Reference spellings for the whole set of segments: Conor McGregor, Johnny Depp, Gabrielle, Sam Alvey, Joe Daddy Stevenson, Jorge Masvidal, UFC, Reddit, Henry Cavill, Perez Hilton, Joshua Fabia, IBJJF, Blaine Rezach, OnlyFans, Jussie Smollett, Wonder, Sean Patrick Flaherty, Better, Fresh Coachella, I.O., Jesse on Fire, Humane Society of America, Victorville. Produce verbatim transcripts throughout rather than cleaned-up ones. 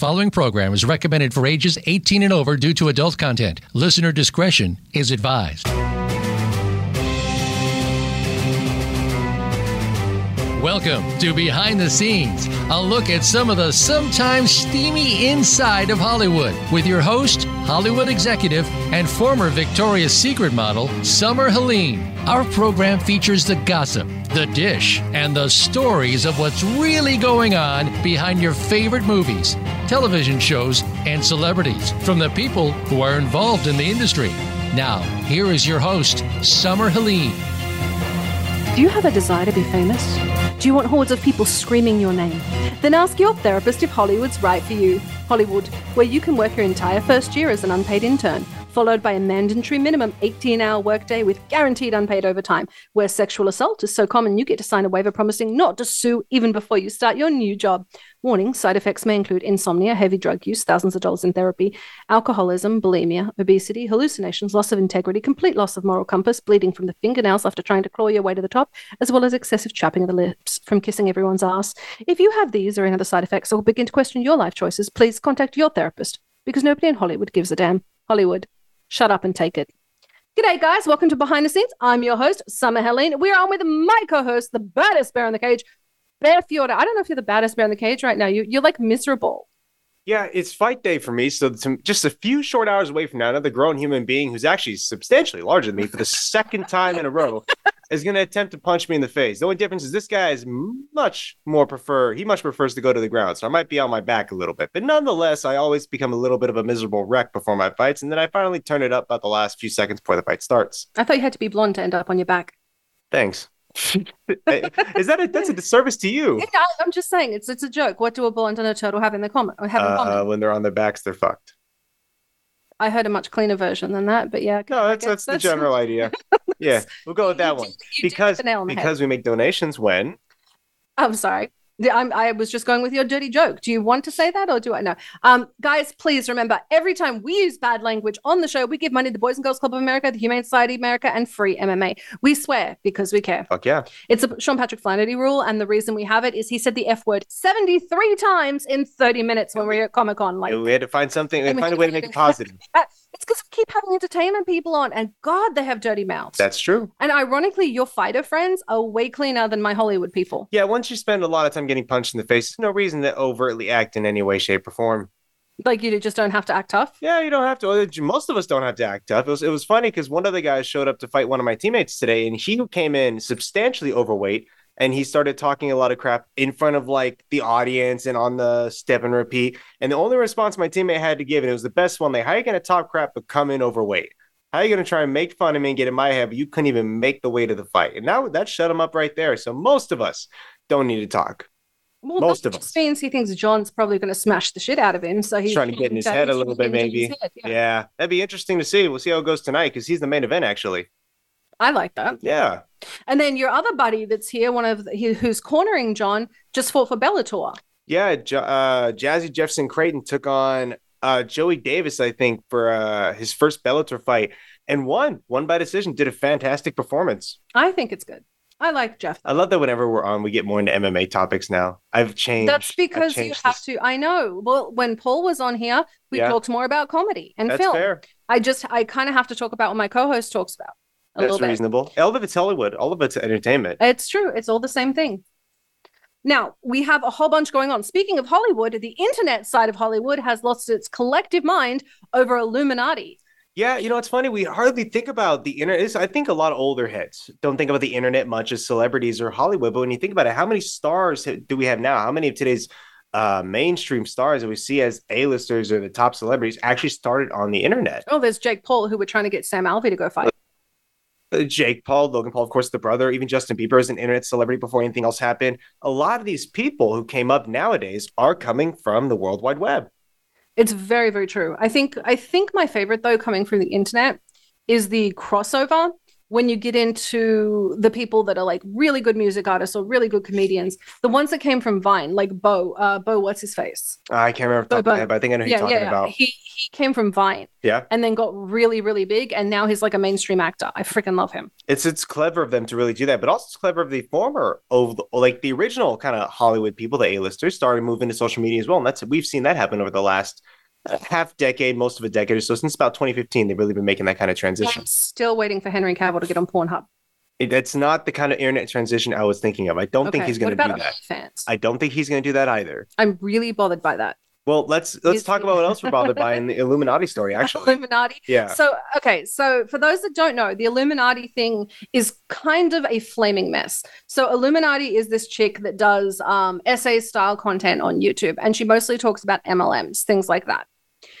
following program is recommended for ages eighteen and over due to adult content. Listener discretion is advised. Welcome to Behind the Scenes, a look at some of the sometimes steamy inside of Hollywood with your host, Hollywood executive, and former Victoria's Secret model, Summer Helene. Our program features the gossip, the dish, and the stories of what's really going on behind your favorite movies, television shows, and celebrities from the people who are involved in the industry. Now, here is your host, Summer Helene. Do you have a desire to be famous? Do you want hordes of people screaming your name? Then ask your therapist if Hollywood's right for you. Hollywood, where you can work your entire first year as an unpaid intern, followed by a mandatory minimum eighteen-hour workday with guaranteed unpaid overtime, where sexual assault is so common you get to sign a waiver promising not to sue even before you start your new job. Warning, side effects may include insomnia, heavy drug use, thousands of dollars in therapy, alcoholism, bulimia, obesity, hallucinations, loss of integrity, complete loss of moral compass, bleeding from the fingernails after trying to claw your way to the top, as well as excessive chapping of the lips from kissing everyone's ass. If you have these or any other side effects or begin to question your life choices, please contact your therapist, because nobody in Hollywood gives a damn. Hollywood, shut up and take it. G'day, guys. Welcome to Behind the Scenes. I'm your host, Summer Helene. We're on with my co-host, the baddest bear in the cage, Bear Fjorda. I don't know if you're the baddest bear in the cage right now. You, you're like miserable. Yeah, it's fight day for me. So some, just a few short hours away from now, another grown human being who's actually substantially larger than me for the second time in a row is going to attempt to punch me in the face. The only difference is this guy is much more prefer. He much prefers to go to the ground. So I might be on my back a little bit. But nonetheless, I always become a little bit of a miserable wreck before my fights. And then I finally turn it up about the last few seconds before the fight starts. I thought you had to be blonde to end up on your back. Thanks. Is that a, that's a disservice to you? Yeah, I'm just saying it's it's a joke. What do a blonde and a turtle have in the common? Have in common? Uh, when they're on their backs, they're fucked. I heard a much cleaner version than that, but yeah. No, that's that's, that's the general idea. Yeah, we'll go with that one because because we make donations when. I'm sorry. I'm, I was just going with your dirty joke. Do you want to say that or do I? No. Um, guys, please remember, every time we use bad language on the show, we give money to the Boys and Girls Club of America, the Humane Society of America, and Free M M A. We swear because we care. Fuck yeah. It's a Sean Patrick Flaherty rule, and the reason we have it is he said the F word seventy-three times in thirty minutes when we were at Comic-Con. Like, we had to find something, we had to find a way to make it positive. It's because we keep having entertainment people on, and God, they have dirty mouths. That's true. And ironically, your fighter friends are way cleaner than my Hollywood people. Yeah, once you spend a lot of time getting punched in the face, there's no reason to overtly act in any way, shape, or form. Like, you just don't have to act tough? Yeah, you don't have to. Most of us don't have to act tough. It was, it was funny because one of the guys showed up to fight one of my teammates today, and he came in substantially overweight, and he started talking a lot of crap in front of, like, the audience and on the step and repeat. And the only response my teammate had to give, and it was the best one, like, how are you going to talk crap but come in overweight? How are you going to try and make fun of me and get in my head, but you couldn't even make the way to the fight? And now that shut him up right there. So most of us don't need to talk. Well, most of us. Means he thinks John's probably going to smash the shit out of him. So he's trying to get in his head a little bit, maybe. Head, yeah. yeah, that'd be interesting to see. We'll see how it goes tonight because he's the main event, actually. I like that. Yeah. And then your other buddy that's here, one of the, who's cornering John, just fought for Bellator. Yeah, uh, Jazzy Jefferson Creighton took on uh, Joey Davis, I think, for uh, his first Bellator fight and won. Won by decision. Did a fantastic performance. I think it's good. I like Jeff. I love that whenever we're on, we get more into M M A topics now. I've changed. That's because changed you have this. to. I know. Well, when Paul was on here, we yeah. talked more about comedy and That's film. Fair. I just, I kind of have to talk about what my co-host talks about. A That's reasonable. All of it's Hollywood. All of it's entertainment. It's true. It's all the same thing. Now, we have a whole bunch going on. Speaking of Hollywood, the internet side of Hollywood has lost its collective mind over Illuminati. Yeah, you know, it's funny. We hardly think about the internet. I think a lot of older heads don't think about the internet much as celebrities or Hollywood. But when you think about it, how many stars do we have now? How many of today's uh, mainstream stars that we see as A-listers or the top celebrities actually started on the internet? Oh, there's Jake Paul, who we're trying to get Sam Alvey to go fight. Jake Paul, Logan Paul, of course, the brother, even Justin Bieber is an internet celebrity before anything else happened. A lot of these people who came up nowadays are coming from the World Wide Web. It's very, very true. I think I think my favorite, though, coming from the internet is the crossover when you get into the people that are like really good music artists or really good comedians, the ones that came from Vine, like Bo, uh, Bo, what's his face? I can't remember, Bo, but I think I know who yeah, you're talking yeah, yeah. about. He he came from Vine, yeah, and then got really really big, and now he's like a mainstream actor. I freaking love him. It's it's clever of them to really do that, but also it's clever of the former, of like the original kind of Hollywood people, the A-listers, started moving to social media as well, and that's we've seen that happen over the last half decade, most of a decade or so. Since about twenty fifteen, they've really been making that kind of transition. I'm still waiting for Henry Cavill to get on Pornhub. That's not the kind of internet transition I was thinking of. I don't okay, think he's going to do that. Fans? I don't think he's going to do that either. I'm really bothered by that. Well, let's let's he's- talk about what else we're bothered by in the Illuminati story, actually. Illuminati? Yeah. So, okay. So for those that don't know, the Illuminati thing is kind of a flaming mess. So Illuminati is this chick that does um, essay-style content on YouTube, and she mostly talks about M L Ms, things like that.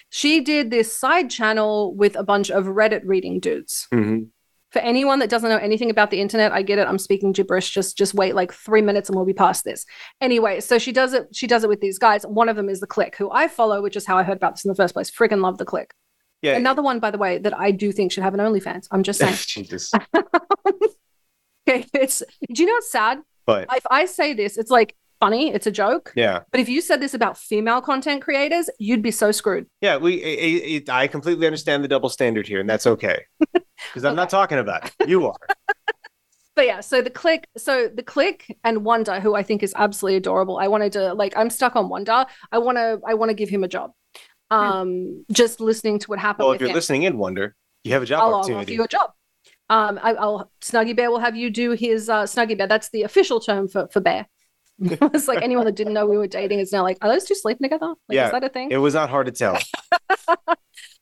She did this side channel with a bunch of Reddit reading dudes. Mm-hmm. For anyone that doesn't know anything about the internet, I get it. I'm speaking gibberish. Just just wait like three minutes and we'll be past this. Anyway, so she does it. She does it with these guys. One of them is The Click, who I follow, which is how I heard about this in the first place. Freaking love The Click. Yeah. Another one, by the way, that I do think should have an OnlyFans. I'm just saying. Jesus. Okay. It's, do you know what's sad? But if I say this, it's like funny. It's a joke. Yeah. But if you said this about female content creators, you'd be so screwed. Yeah. We. It, it, I completely understand the double standard here, and that's okay. Because I'm okay. not talking about it. You are. But yeah, so the click, so the click and Wonder, who I think is absolutely adorable. I wanted to like, I'm stuck on Wonder. I want to, I want to give him a job. Um, yeah. Just listening to what happened. Oh, if you're him. listening in, Wonder, you have a job I'll opportunity. I'll offer you a job. Um, I, I'll Snuggie Bear will have you do his uh, Snuggie Bear. That's the official term for for Bear. It's like anyone that didn't know we were dating is now like, are those two sleeping together? Like, yeah, is that a thing? It was not hard to tell.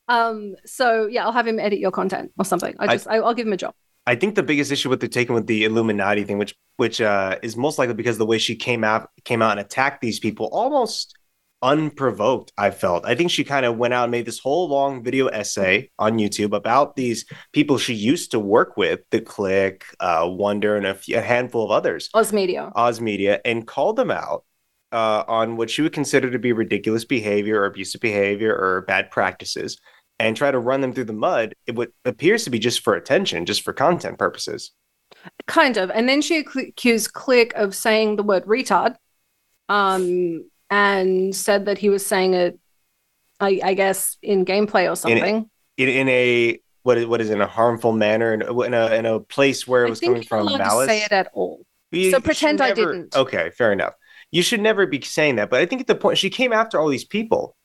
Um, so yeah, I'll have him edit your content or something. I just, I, I'll give him a job. I think the biggest issue with the taking with the Illuminati thing, which, which, uh, is most likely because the way she came out, came out and attacked these people almost unprovoked. I felt, I think she kind of went out and made this whole long video essay on YouTube about these people she used to work with, The Click, uh, Wonder, and a, few, a handful of others, Oz Media, Oz Media, and called them out. Uh, on what she would consider to be ridiculous behavior or abusive behavior or bad practices, and try to run them through the mud, it would appears to be just for attention, just for content purposes. Kind of. And then she accused Click of saying the word retard, um, and said that he was saying it, I, I guess, in gameplay or something. In, in, in a, what is, what is in a harmful manner, in, in, a, in a place where it was coming from malice. I think you're not allowed to say it at all. You, so pretend never, I didn't. Okay, fair enough. You should never be saying that. But I think at the point, she came after all these people.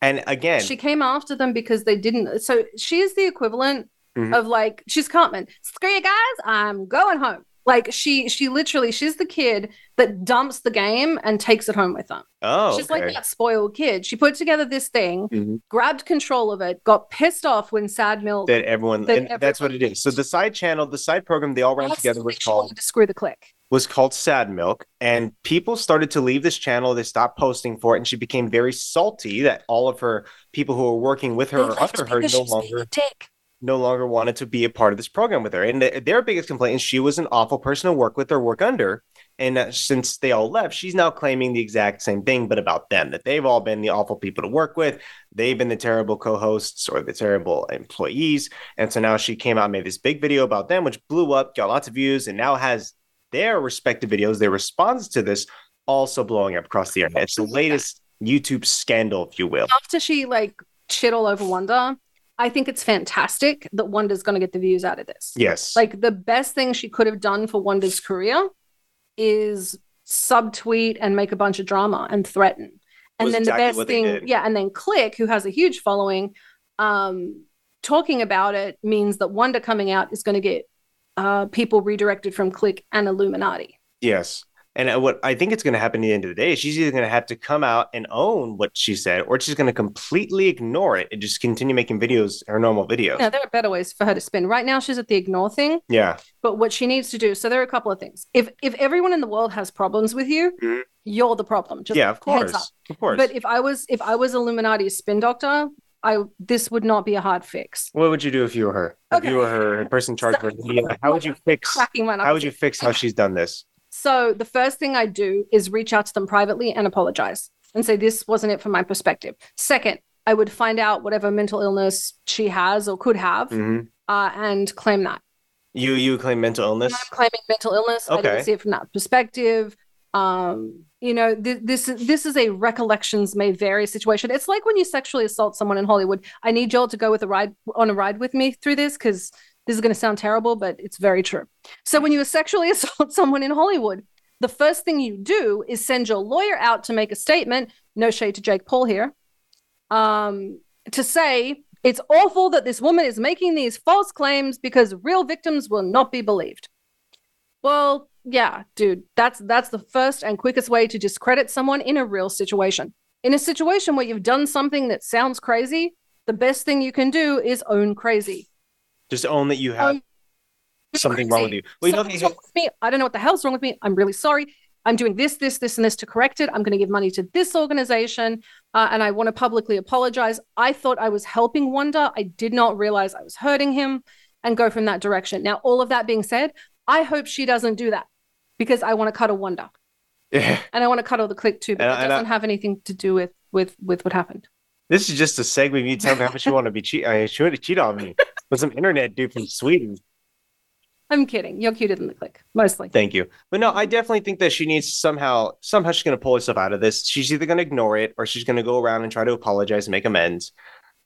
And again, she came after them because they didn't. So she is the equivalent mm-hmm. of like, she's Cartman. Screw you guys, I'm going home. Like she, she literally, she's the kid that dumps the game and takes it home with them. Oh, she's okay. Like that spoiled kid. She put together this thing, mm-hmm. grabbed control of it, got pissed off when Sad Milk. That everyone, that everyone that's what it is. So the side channel, the side program, they all ran that's together was called to Screw The Click. was called Sad Milk, and people started to leave this channel. They stopped posting for it, and she became very salty that all of her people who were working with her or under her no longer no longer wanted to be a part of this program with her. And th- their biggest complaint is she was an awful person to work with or work under. And uh, since they all left, she's now claiming the exact same thing, but about them, that they've all been the awful people to work with. They've been the terrible co-hosts or the terrible employees. And so now she came out and made this big video about them, which blew up, got lots of views, and now has their respective videos, their response to this, also blowing up across the internet. It's the latest YouTube scandal, if you will. After she like shit all over Wonder, I think it's fantastic that Wonder's going to get the views out of this. Yes. Like the best thing she could have done for Wonder's career is subtweet and make a bunch of drama and threaten. And then exactly the best thing, did. yeah, and then Click, who has a huge following, um, talking about it means that Wonder coming out is going to get Uh, people redirected from Click and Illuminati. Yes. And what I think it's going to happen at the end of the day is she's either going to have to come out and own what she said, or she's going to completely ignore it and just continue making videos, her normal videos. Yeah, there are better ways for her to spin. Right now, she's at the ignore thing. Yeah. But what she needs to do, so there are a couple of things. If if everyone in the world has problems with you, mm-hmm. you're the problem. Just yeah, of course. Heads up. Of course. But if I was if I was Illuminati's spin doctor, I this would not be a hard fix. What would you do if you were her? Okay. If you were her person charged so, with how would you fix how would you fix how she's done this? So the first thing I do is reach out to them privately and apologize and say this wasn't it from my perspective. Second, I would find out whatever mental illness she has or could have mm-hmm. uh, and claim that. You you claim mental illness? I'm not claiming mental illness. Okay. I didn't see it from that perspective. Um, you know, th- this this is a recollections may vary situation. It's like when you sexually assault someone in Hollywood. I need y'all to go with a ride on a ride with me through this, because this is going to sound terrible, but it's very true. So when you sexually assault someone in Hollywood, the first thing you do is send your lawyer out to make a statement. No shade to Jake Paul here, um, to say it's awful that this woman is making these false claims because real victims will not be believed. Well, yeah, dude, that's that's the first and quickest way to discredit someone in a real situation. In a situation where you've done something that sounds crazy, the best thing you can do is own crazy. Just own that you have um, something crazy. wrong with you. Well, you know, wrong with me. I don't know what the hell's wrong with me. I'm really sorry. I'm doing this, this, this, and this to correct it. I'm going to give money to this organization, uh, and I want to publicly apologize. I thought I was helping Wonder. I did not realize I was hurting him, and go from that direction. Now, all of that being said, I hope she doesn't do that, because I want to cuddle Wonder. Yeah. And I want to cuddle the Click too, but and, it doesn't I, have anything to do with, with, with what happened. This is just a segue. You tell me how much you want to be cheat. I should have cheated on me with some internet dude from Sweden. I'm kidding. You're cuter than the Click, mostly. Thank you. But no, I definitely think that she needs somehow, somehow she's going to pull herself out of this. She's either going to ignore it, or she's going to go around and try to apologize and make amends.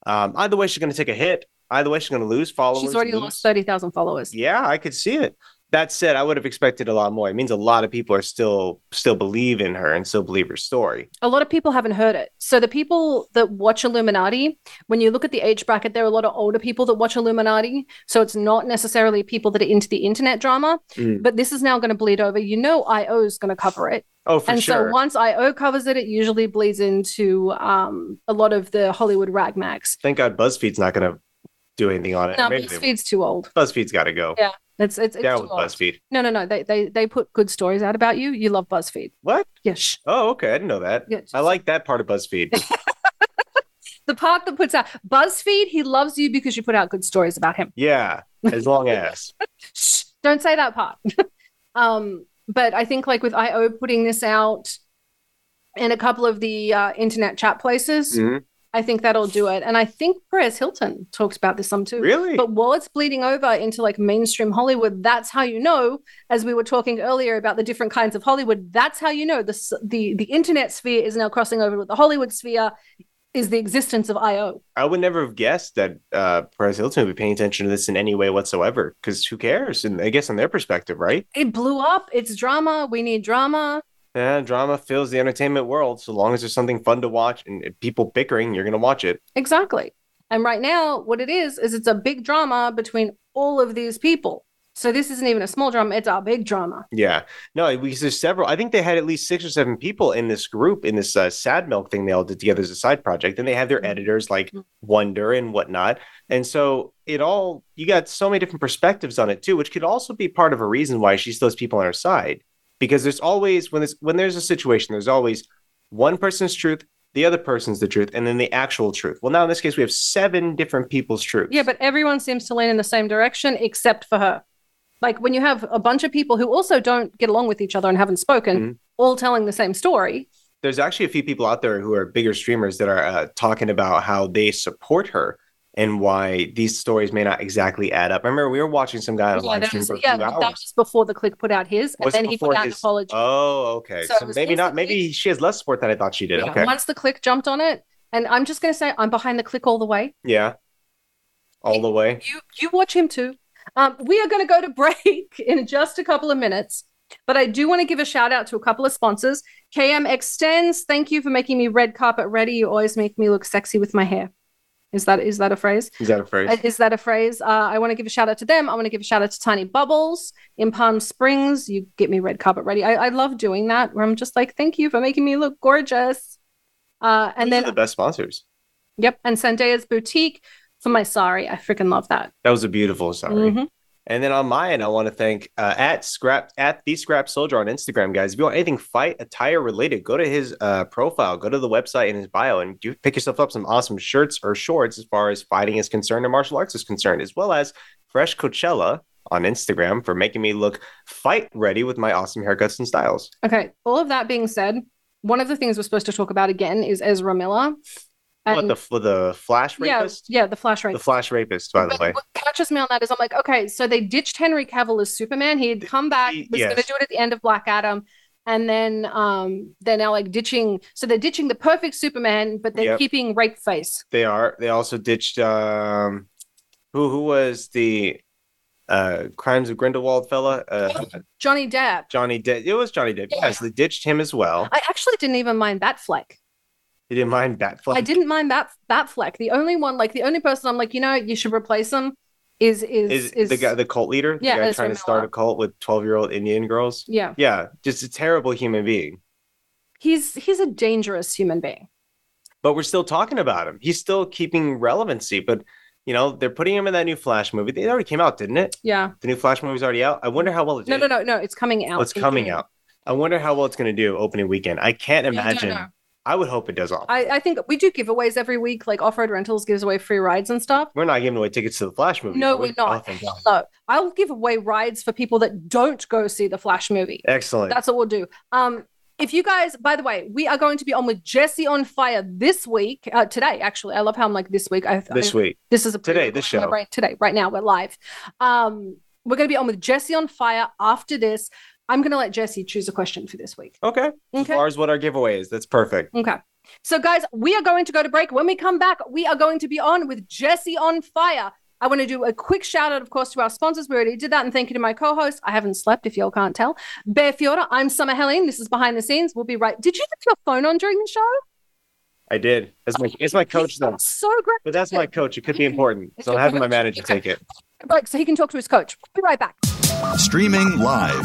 Um, either way, she's going to take a hit. Either way, she's going to lose followers. She's already lose. lost thirty thousand followers. Yeah, I could see it. That said, I would have expected a lot more. It means a lot of people are still still believe in her and still believe her story. A lot of people haven't heard it. So the people that watch Illuminati, when you look at the age bracket, there are a lot of older people that watch Illuminati. So it's not necessarily people that are into the internet drama. Mm. But this is now going to bleed over. You know, I O is going to cover it. Oh, for and sure. And so once I O covers it, it usually bleeds into um, a lot of the Hollywood rag mags. Thank God BuzzFeed's not going to do anything on it. No, Maybe BuzzFeed's too old. BuzzFeed's got to go. Yeah. It's it's, it's down with BuzzFeed. No, no, no. They they they put good stories out about you. You love BuzzFeed. What? Yes. Oh, okay. I didn't know that. Yeah, just... I like that part of BuzzFeed. The part that puts out BuzzFeed. He loves you because you put out good stories about him. Yeah, as long as. Shh, don't say that part. um, but I think like with I O putting this out, and a couple of the uh, internet chat places. Mm-hmm. I think that'll do it. And I think Perez Hilton talks about this some too. Really? But while it's bleeding over into like mainstream Hollywood, that's how you know, as we were talking earlier about the different kinds of Hollywood, that's how you know the the, the internet sphere is now crossing over with the Hollywood sphere, is the existence of I O. I would never have guessed that uh, Perez Hilton would be paying attention to this in any way whatsoever, because who cares? And I guess on their perspective, right? It blew up. It's drama. We need drama. Yeah, drama fills the entertainment world. So long as there's something fun to watch and people bickering, you're going to watch it. Exactly. And right now, what it is, is it's a big drama between all of these people. So this isn't even a small drama. It's a big drama. Yeah. No, because there's several. I think they had at least six or seven people in this group, in this uh, Sad Milk thing they all did together as a side project. And they have their editors like Wonder and whatnot. And so it all, you got so many different perspectives on it too, which could also be part of a reason why she still has people on her side. Because there's always, when there's, when there's a situation, there's always one person's truth, the other person's the truth, and then the actual truth. Well, now in this case, we have seven different people's truths. Yeah, but everyone seems to lean in the same direction except for her. Like when you have a bunch of people who also don't get along with each other and haven't spoken, mm-hmm. all telling the same story. There's actually a few people out there who are bigger streamers that are uh, talking about how they support her and why these stories may not exactly add up. I remember we were watching some guy on a live stream for a few hours. Yeah, that was before the Click put out his, and then he put out an apology. Oh, okay. So maybe not. Maybe she has less support than I thought she did. Okay. Once the Click jumped on it, and I'm just going to say I'm behind the Click all the way. Yeah, all the way. You you watch him too. Um, we are going to go to break in just a couple of minutes. But I do want to give a shout out to a couple of sponsors. K M Extends, thank you for making me red carpet ready. You always make me look sexy with my hair. Is that is that a phrase? Is that a phrase? Is that a phrase? Uh, I want to give a shout out to them. I want to give a shout out to Tiny Bubbles in Palm Springs. You get me red carpet ready. I, I love doing that, where I'm just like, thank you for making me look gorgeous. Uh, and These then are the best sponsors. Yep, and Sandea's Boutique for my sari. I freaking love that. That was a beautiful sari. Mm-hmm. And then on my end, I want to thank uh, at Scrap at the Scrap Soldier on Instagram, guys. If you want anything fight attire related, go to his uh, profile, go to the website in his bio, and do pick yourself up some awesome shirts or shorts as far as fighting is concerned and martial arts is concerned, as well as Fresh Coachella on Instagram for making me look fight ready with my awesome haircuts and styles. Okay, all of that being said, one of the things we're supposed to talk about again is Ezra Miller. What, the the flash rapist? Yeah, yeah, the flash rapist. The flash rapist, by the but way. What catches me on that is I'm like, okay, so they ditched Henry Cavill as Superman. He had come back, was yes. going to do it at the end of Black Adam. And then um, they're now like ditching. So they're ditching the perfect Superman, but they're yep. keeping Rape Face. They are. They also ditched um, who who was the uh, Crimes of Grindelwald fella? Uh, Johnny Depp. Johnny Depp. It was Johnny Depp. Yeah. Yes, they ditched him as well. I actually didn't even mind Batfleck. You didn't mind Batfleck? I didn't mind Bat Batfleck. The only one, like the only person I'm like, you know, you should replace him is is is, is the guy, the cult leader, yeah, the guy trying to start a cult with twelve year old Indian girls. Yeah, yeah, just a terrible human being. He's he's a dangerous human being. But we're still talking about him. He's still keeping relevancy. But you know, they're putting him in that new Flash movie. It already came out, didn't it? Yeah, the new Flash movie's already out. I wonder how well it did. No, no, no, no. It's coming out. Oh, it's coming yeah. out. I wonder how well it's going to do opening weekend. I can't imagine. Yeah, I would hope it does all. I, I think we do giveaways every week, like Off-Road Rentals gives away free rides and stuff. We're not giving away tickets to the Flash movie. No, we're not. No, I'll give away rides for people that don't go see the Flash movie. Excellent. That's what we'll do. Um, if you guys, by the way, we are going to be on with Jesse on Fire this week, uh, today actually. I love how I'm like this week. I, this I, week. This is a today. This show right today, right now. We're live. Um, we're going to be on with Jesse on Fire after this. I'm going to let Jesse choose a question for this week. Okay. okay. As far as what our giveaway is, that's perfect. Okay. So, guys, we are going to go to break. When we come back, we are going to be on with Jesse on Fire. I want to do a quick shout out, of course, to our sponsors. We already did that. And thank you to my co-host. I haven't slept, if y'all can't tell. Bear Fjorda. I'm Summer Helene. This is Behind the Scenes. We'll be right. Did you put your phone on during the show? I did. As my, it's my coach, though. So great. But that's my coach. It could be important. So I'm having my manager take it. Right. So he can talk to his coach. We'll be right back. Streaming live.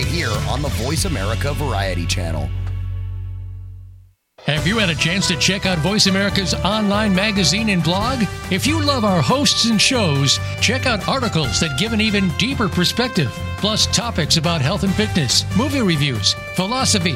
here on the Voice America Variety Channel. Have you had a chance to check out Voice America's online magazine and blog? If you love our hosts and shows, check out articles that give an even deeper perspective, plus topics about health and fitness, movie reviews, philosophy,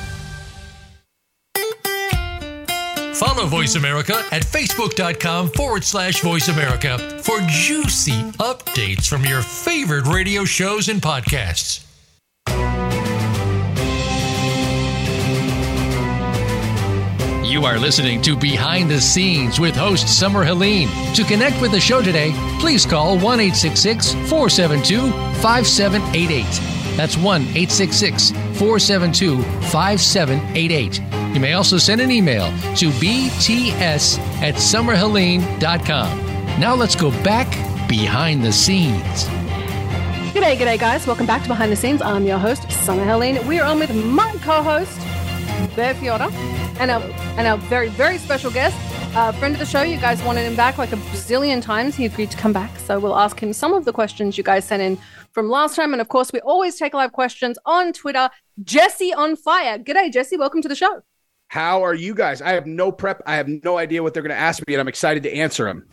Follow Voice America at facebook.com forward slash Voice America for juicy updates from your favorite radio shows and podcasts. You are listening to Behind the Scenes with host Summer Helene. To connect with the show today, please call one eight six six, four seven two, five seven eight eight. That's one eight six six, four seven two, five seven eight eight. You may also send an email to bts at summerhelene.com. Now let's go back behind the scenes. G'day, g'day, guys. Welcome back to Behind the Scenes. I'm your host, Summer Helene. We are on with my co-host, Bear Fjorda, and our, and our very, very special guest, a friend of the show. You guys wanted him back like a bazillion times. He agreed to come back, so we'll ask him some of the questions you guys sent in from last time. And of course, we always take live questions on Twitter. Jesse on Fire. G'day, Jesse. Welcome to the show. How are you guys? I have no prep. I have no idea what they're going to ask me, and I'm excited to answer them.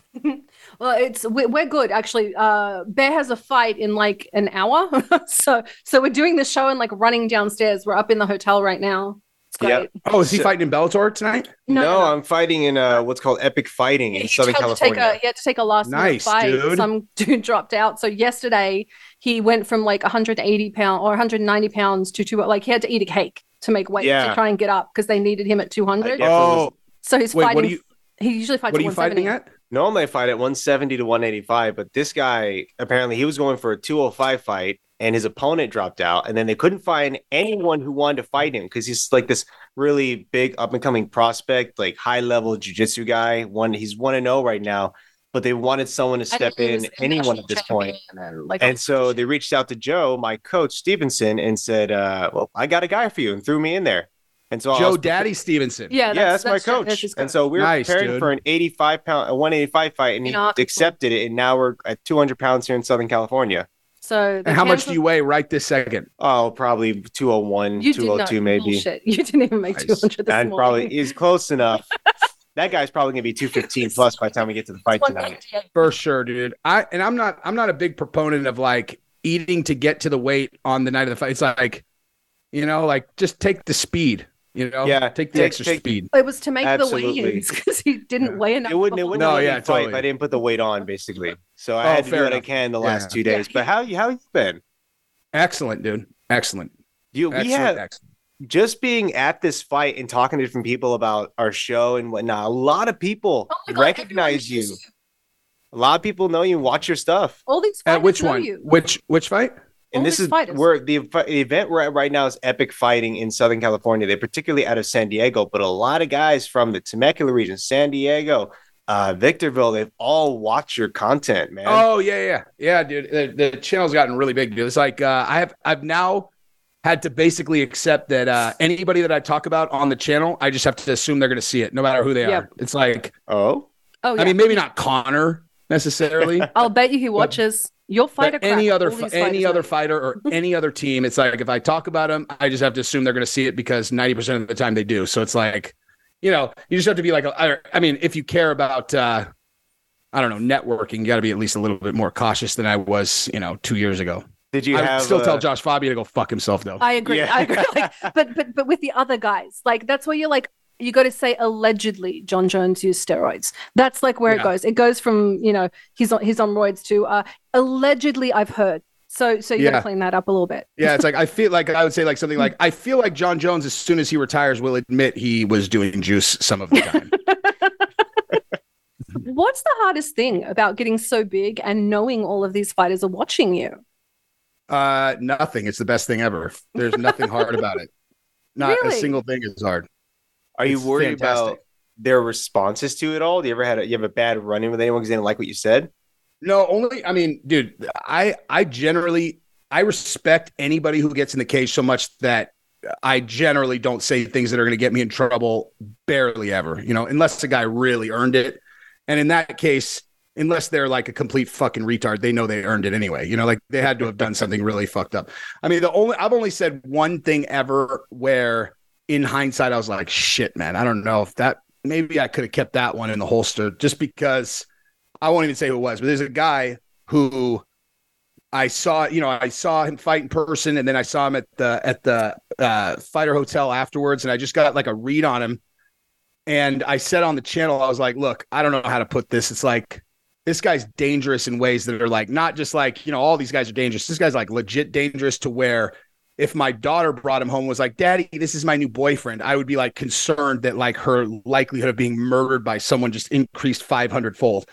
Well, it's we're good, actually. Uh, Bear has a fight in like an hour. so so we're doing the show and like running downstairs. We're up in the hotel right now. Yeah. Oh, is he so, fighting in Bellator tonight? No, no, no, I'm fighting in uh, what's called Epic Fighting in he Southern California. Take a, he had to take a last nice, fight. Dude. Some dude dropped out. So yesterday he went from like one hundred eighty pounds or one hundred ninety pounds to two. Like he had to eat a cake to make weight yeah. to try and get up because they needed him at two hundred. Oh, so he's wait, fighting. What are you, he usually fights. What are you fighting at? Normally I fight at one seventy to one eighty-five, but this guy apparently he was going for a two oh five fight. And his opponent dropped out, and then they couldn't find anyone who wanted to fight him because he's like this really big up and coming prospect, like high level jiu-jitsu guy. One, he's one and oh right now, but they wanted someone to step in, anyone at this point. And, then, like, and so they reached out to Joe, my coach, Stevenson, and said, uh, well, I got a guy for you, and threw me in there. And so Joe Daddy Stevenson. Yeah, that's, yeah, that's, that's my coach. That's and so we were nice, preparing dude. for an eighty-five pound, a one eighty-five fight, and he Not accepted cool. it. And now we're at two hundred pounds here in Southern California. So, and how much do you weigh right this second? Oh, probably two oh one, you two oh two, did not, maybe. Bullshit. You didn't even make nice. two hundred this and morning. Probably is close enough. That guy's probably gonna be two fifteen plus by the time we get to the fight tonight. For sure, dude. I and I'm not I'm not a big proponent of like eating to get to the weight on the night of the fight. It's like, you know, like just take the speed. You know, yeah, take the take, extra take, speed. It was to make Absolutely. the weigh-ins because he didn't yeah. weigh enough. It wouldn't. It wouldn't no, yeah, totally. Fight if I didn't put the weight on, basically. So I oh, had to do enough. what I can the last yeah. two days. Yeah. But how you how you been? Excellent, dude. Excellent. You we have excellent. Just being at this fight and talking to different people about our show and whatnot. A lot of people oh God, recognize you. you. A lot of people know you and watch your stuff. All these fighters at which know one? You. Which which fight? And All this is fighters. where the, the event we're at right now is Epic Fighting in Southern California. They're particularly out of San Diego, but a lot of guys from the Temecula region, San Diego, uh, Victorville, they've all watched your content, man. Oh, yeah, yeah. Yeah, dude. The, the channel's gotten really big, dude. It's like uh, I have, I've now had to basically accept that uh, anybody that I talk about on the channel, I just have to assume they're going to see it, no matter who they yeah. are. It's like, oh, oh, yeah. I mean, maybe not Connor necessarily. I'll bet you he watches. But- You'll fight a any other any other fighter or any other team. It's like if I talk about them, I just have to assume they're going to see it because ninety percent of the time they do. So it's like, you know, you just have to be like, a, I mean, if you care about, uh, I don't know, networking, you got to be at least a little bit more cautious than I was, you know, two years ago. Did you I have, still uh, tell Josh Fabia to go fuck himself though? I agree. Yeah. I agree. Like, but but but with the other guys, like that's where you're like. You got to say allegedly John Jones used steroids. That's like where yeah. it goes. It goes from, you know, he's on he's on roids to uh, allegedly I've heard. So so you yeah. got to clean that up a little bit. Yeah, it's like I feel like I would say like something like I feel like John Jones as soon as he retires will admit he was doing juice some of the time. What's the hardest thing about getting so big and knowing all of these fighters are watching you? Uh, nothing. It's the best thing ever. There's nothing hard about it. Not really? A single thing is hard. Are you it's worried fantastic. about their responses to it all? Do you ever had a, you have a bad run-in with anyone because they didn't like what you said? No, only I mean, dude, I I generally I respect anybody who gets in the cage so much that I generally don't say things that are going to get me in trouble. Barely ever, you know, unless the guy really earned it. And in that case, unless they're like a complete fucking retard, they know they earned it anyway. You know, like they had to have done something really fucked up. I mean, the only I've only said one thing ever where. In hindsight, I was like, shit, man, I don't know if that maybe I could have kept that one in the holster just because I won't even say who it was. But there's a guy who I saw, you know, I saw him fight in person and then I saw him at the at the uh, fighter hotel afterwards. And I just got like a read on him. And I said on the channel, I was like, look, I don't know how to put this. It's like this guy's dangerous in ways that are like not just like, you know, all these guys are dangerous. This guy's like legit dangerous to where. If my daughter brought him home and was like, Daddy, this is my new boyfriend, I would be like concerned that like her likelihood of being murdered by someone just increased five hundred fold.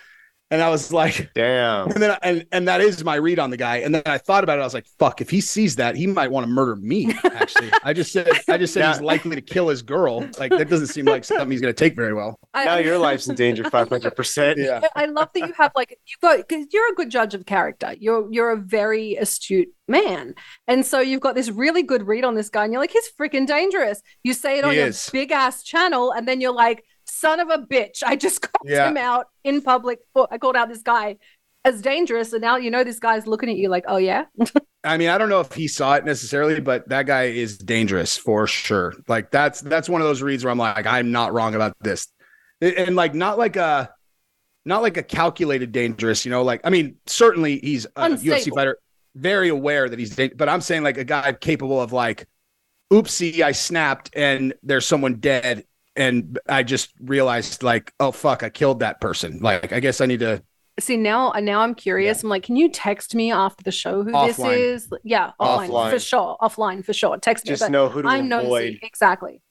And I was like, damn. And then and, and that is my read on the guy. And then I thought about it. I was like, fuck, if he sees that, he might want to murder me. Actually, I just said I just said now, he's likely to kill his girl. Like that doesn't seem like something he's going to take very well. I, now your life's in danger five hundred percent. Yeah. I love that you have like you got because you're a good judge of character. You're you're a very astute man. And so you've got this really good read on this guy and you're like, he's freaking dangerous. You say it on he your big ass channel and then you're like, son of a bitch, I just called yeah. him out in public. I called out this guy as dangerous. And now, you know, this guy's looking at you like, oh, yeah. I mean, I don't know if he saw it necessarily, but that guy is dangerous for sure. Like, that's that's one of those reads where I'm like, I'm not wrong about this. And like, not like a not like a calculated dangerous, you know, like, I mean, certainly he's a Unstable. U F C fighter, very aware that he's dangerous. But I'm saying like a guy capable of like, oopsie, I snapped and there's someone dead. And I just realized like, oh, fuck, I killed that person. Like, I guess I need to. See, now now I'm curious. Yeah. I'm like, can you text me after the show who offline. this is? Yeah, offline, offline for sure. Offline for sure. Text me. Just know who to I'm avoid. Noticing. Exactly.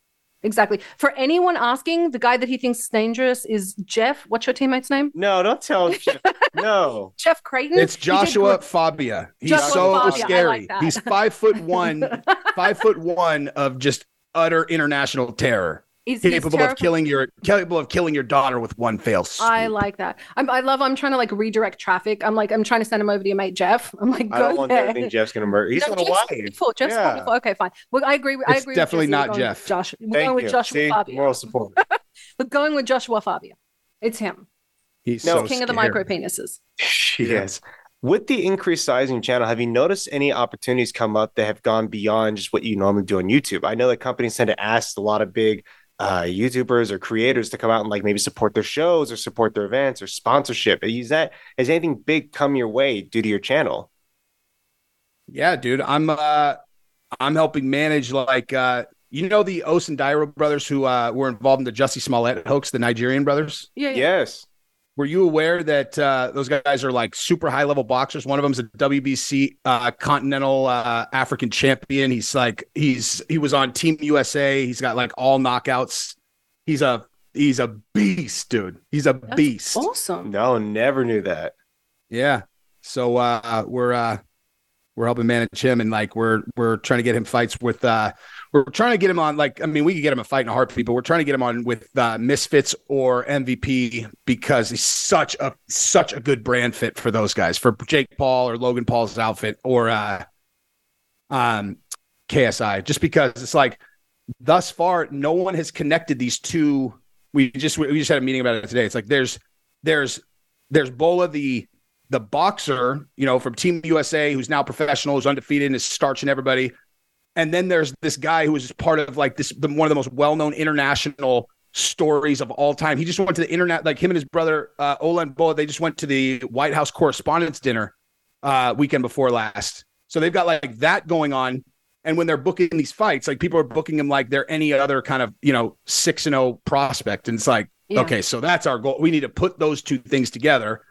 Exactly. For anyone asking, the guy that he thinks is dangerous is Jeff. What's your teammate's name? No, don't tell Jeff. No. Jeff Creighton? It's Joshua Fabia. He's Joshua so Fabia. Scary. Like he's five foot one, five foot one of just utter international terror. Is capable of killing your capable of killing your daughter with one fail swoop. I like that. I'm, I love. I'm trying to like redirect traffic. I'm like I'm trying to send him over to your mate Jeff. I'm like, go I don't there. want that thing. Jeff's gonna murder. He's no, on Jeff's a wife. Before. Jeff's yeah. before. Okay, fine. Well, I agree. With, I agree. It's definitely with not Jeff. Josh. We're Thank going with you. Joshua See, Fabia. Moral support. We're going with Joshua Fabia. It's him. He's no, so king scary. of the micro penises. She yeah. is. With the increased sizing channel, have you noticed any opportunities come up that have gone beyond just what you normally do on YouTube? I know that companies tend to ask a lot of big uh YouTubers or creators to come out and like maybe support their shows or support their events or sponsorship. Is that has anything big come your way due to your channel? Yeah, dude, I'm uh I'm helping manage like uh you know the Osundairo brothers who uh were involved in the Jussie Smollett hoax, the Nigerian brothers. Yeah. yeah. Yes. Were you aware that uh those guys are like super high level boxers? One of them's a W B C uh continental uh African champion. He's like he's he was on Team U S A. He's got like all knockouts. He's a he's a beast, dude. He's a That's beast. Awesome. No, never knew that. Yeah. So uh we're uh we're helping manage him, and like we're we're trying to get him fights with uh we're trying to get him on like I mean we could get him a fight in a heartbeat, but we're trying to get him on with uh, Misfits or M V P because he's such a such a good brand fit for those guys, for Jake Paul or Logan Paul's outfit or uh um K S I, just because it's like thus far no one has connected these two. We just we just had a meeting about it today. It's like there's there's there's Bola the The boxer, you know, from Team U S A, who's now professional, who's undefeated and is starching everybody. And then there's this guy who was part of like this, the, one of the most well-known international stories of all time. He just went to the internet, like him and his brother, uh, Ola and Boa, they just went to the White House Correspondents' Dinner uh, weekend before last. So they've got like that going on. And when they're booking these fights, like people are booking them like they're any other kind of, you know, six and oh prospect. And it's like, yeah. okay, so that's our goal. We need to put those two things together.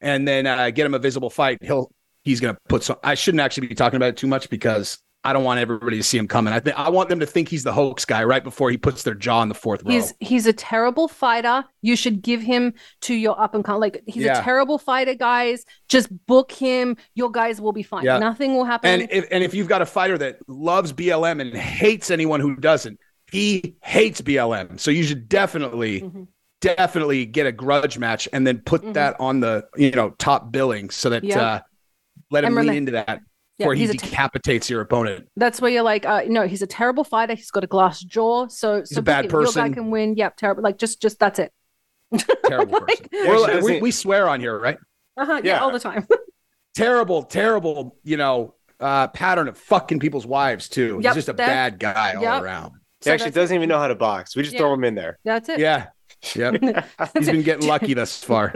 And then uh, get him a visible fight. He'll he's going to put some. I shouldn't actually be talking about it too much because I don't want everybody to see him coming. I think I want them to think he's the hoax guy right before he puts their jaw in the fourth row. He's he's a terrible fighter. You should give him to your up and come. Like he's yeah. a terrible fighter, guys. Just book him. Your guys will be fine. Yeah. Nothing will happen. And if, and if you've got a fighter that loves B L M and hates anyone who doesn't, he hates B L M. So you should definitely. Mm-hmm. Definitely get a grudge match and then put mm-hmm. that on the you know top billing so that yeah. uh, let him lean into that yeah, before he decapitates te- your opponent. That's where you're like, uh, no, he's a terrible fighter. He's got a glass jaw, so he's so a bad person. Your guy can win. Yep, terrible. Like just, just that's it. Terrible like, person. We're, like, we, we swear on here, right? Uh huh. Yeah. yeah, all the time. terrible, terrible. You know, uh, pattern of fucking people's wives too. Yep, he's just a that, bad guy all yep. around. He so actually doesn't even know how to box. We just yeah. throw him in there. That's it. Yeah. Yep. He's been getting lucky thus far.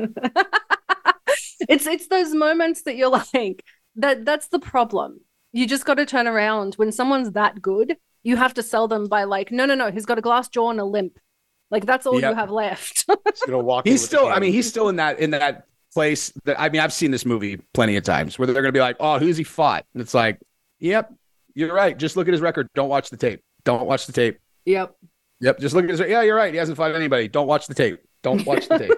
It's it's those moments that you're like, that that's the problem. You just got to turn around. When someone's that good, you have to sell them by like, no, no, no, he's got a glass jaw and a limp. Like that's all yep. you have left. He's gonna walk he's still, I mean, he's still in that in that place that I mean, I've seen this movie plenty of times where they're gonna be like, oh, who's he fought? And it's like, yep, you're right. Just look at his record. Don't watch the tape. Don't watch the tape. Yep. Yep, just look at his. Yeah, you're right. He hasn't fought anybody. Don't watch the tape. Don't watch the tape.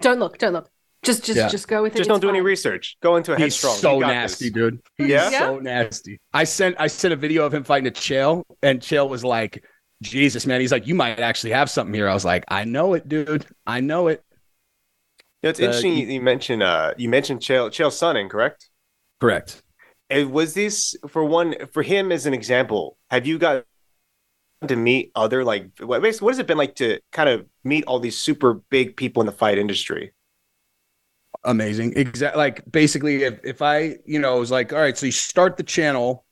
Don't look. Don't look. Just, just, yeah. just go with it. Just don't it's do fine. any research. Go into a headstrong. He's so nasty, this. dude. He's yeah? so nasty. I sent, I sent a video of him fighting a Chael, and Chael was like, "Jesus, man." He's like, "You might actually have something here." I was like, "I know it, dude. I know it." You know, it's uh, interesting. You, you mentioned, uh, you mentioned Chael, Chael Sonnen, correct? Correct. And was this for one for him as an example? Have you got? To meet other like what basically what has it been like to kind of meet all these super big people in the fight industry? Amazing. Exactly. Like basically if, if I, you know, was like, all right, so you start the channel,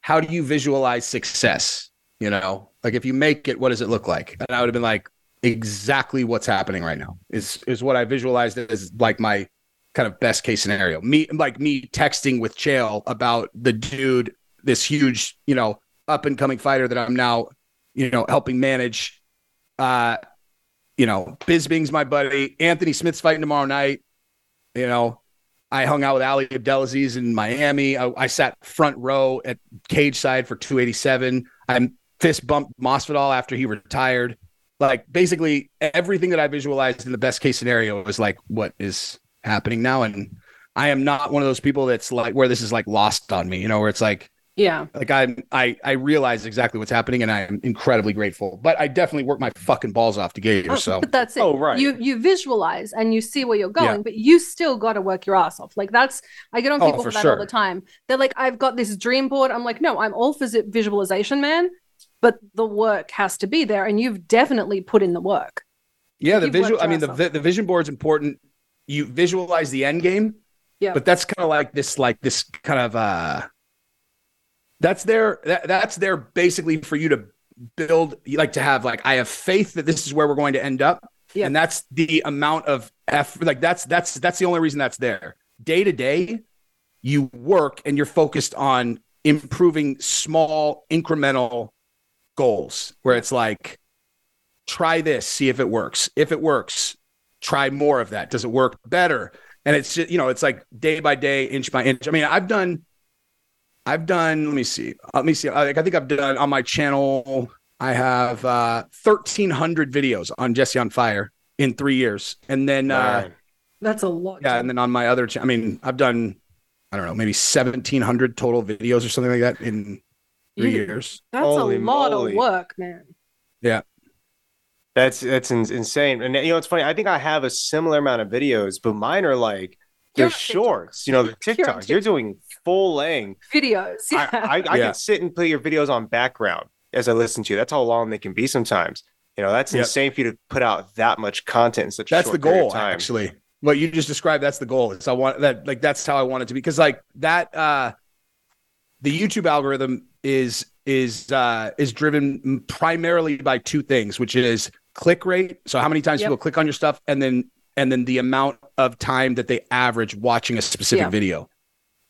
how do you visualize success? You know, like if you make it, what does it look like? And I would have been like, exactly what's happening right now is is what I visualized as like my kind of best case scenario. Me like me texting with Chael about the dude, this huge, you know, up and coming fighter that I'm now, you know, helping manage. Uh, you know, Bisbing's my buddy. Anthony Smith's fighting tomorrow night. You know, I hung out with Ali Abdelaziz in Miami. I, I sat front row at cage side for two eighty-seven. I fist bumped Masvidal after he retired. Like basically everything that I visualized in the best case scenario was like what is happening now. And I am not one of those people that's like where this is like lost on me, you know, where it's like, Yeah. Like I, I, I realize exactly what's happening, and I am incredibly grateful. But I definitely work my fucking balls off to get here. Oh, so, but that's it. Oh, right. You you visualize and you see where you're going, yeah. but you still got to work your ass off. Like that's I get on people oh, for, for that sure. all the time. They're like, I've got this dream board. I'm like, no, I'm all for visualization, man. But the work has to be there, and you've definitely put in the work. Yeah, the you've visual. I mean, the off. the vision board's important. You visualize the end game. Yeah. But that's kind of like this, like this kind of. uh That's there. That, that's there basically for you to build, like to have, like, I have faith that this is where we're going to end up. Yeah. And that's the amount of effort. Like that's, that's, that's the only reason that's there. Day to day, you work and you're focused on improving small incremental goals where it's like, try this, see if it works. If it works, try more of that. Does it work better? And it's just, you know, it's like day by day, inch by inch. I mean, I've done I've done, let me see, let me see. I, I think I've done on my channel, I have uh, thirteen hundred videos on Jesse on Fire in three years. And then, wow. uh, that's a lot. Yeah. And then on my other channel, I mean, I've done, I don't know, maybe seventeen hundred total videos or something like that in three yeah. years. That's Holy a lot moly. of work, man. Yeah. That's, that's in- insane. And you know, it's funny. I think I have a similar amount of videos, but mine are like, they're shorts, you know, the TikTok. You're doing full length videos. Yeah. I, I, I yeah. can sit and play your videos on background as I listen to you. That's how long they can be sometimes. You know, that's yep. insane for you to put out that much content in such that's a short period of time. That's the goal, actually. What you just described, that's the goal. It's I want that, like that's how I want it to be. Because like that, uh, the YouTube algorithm is is uh, is driven primarily by two things, which is click rate. So how many times yep. people click on your stuff, and then. and then the amount of time that they average watching a specific yeah. video.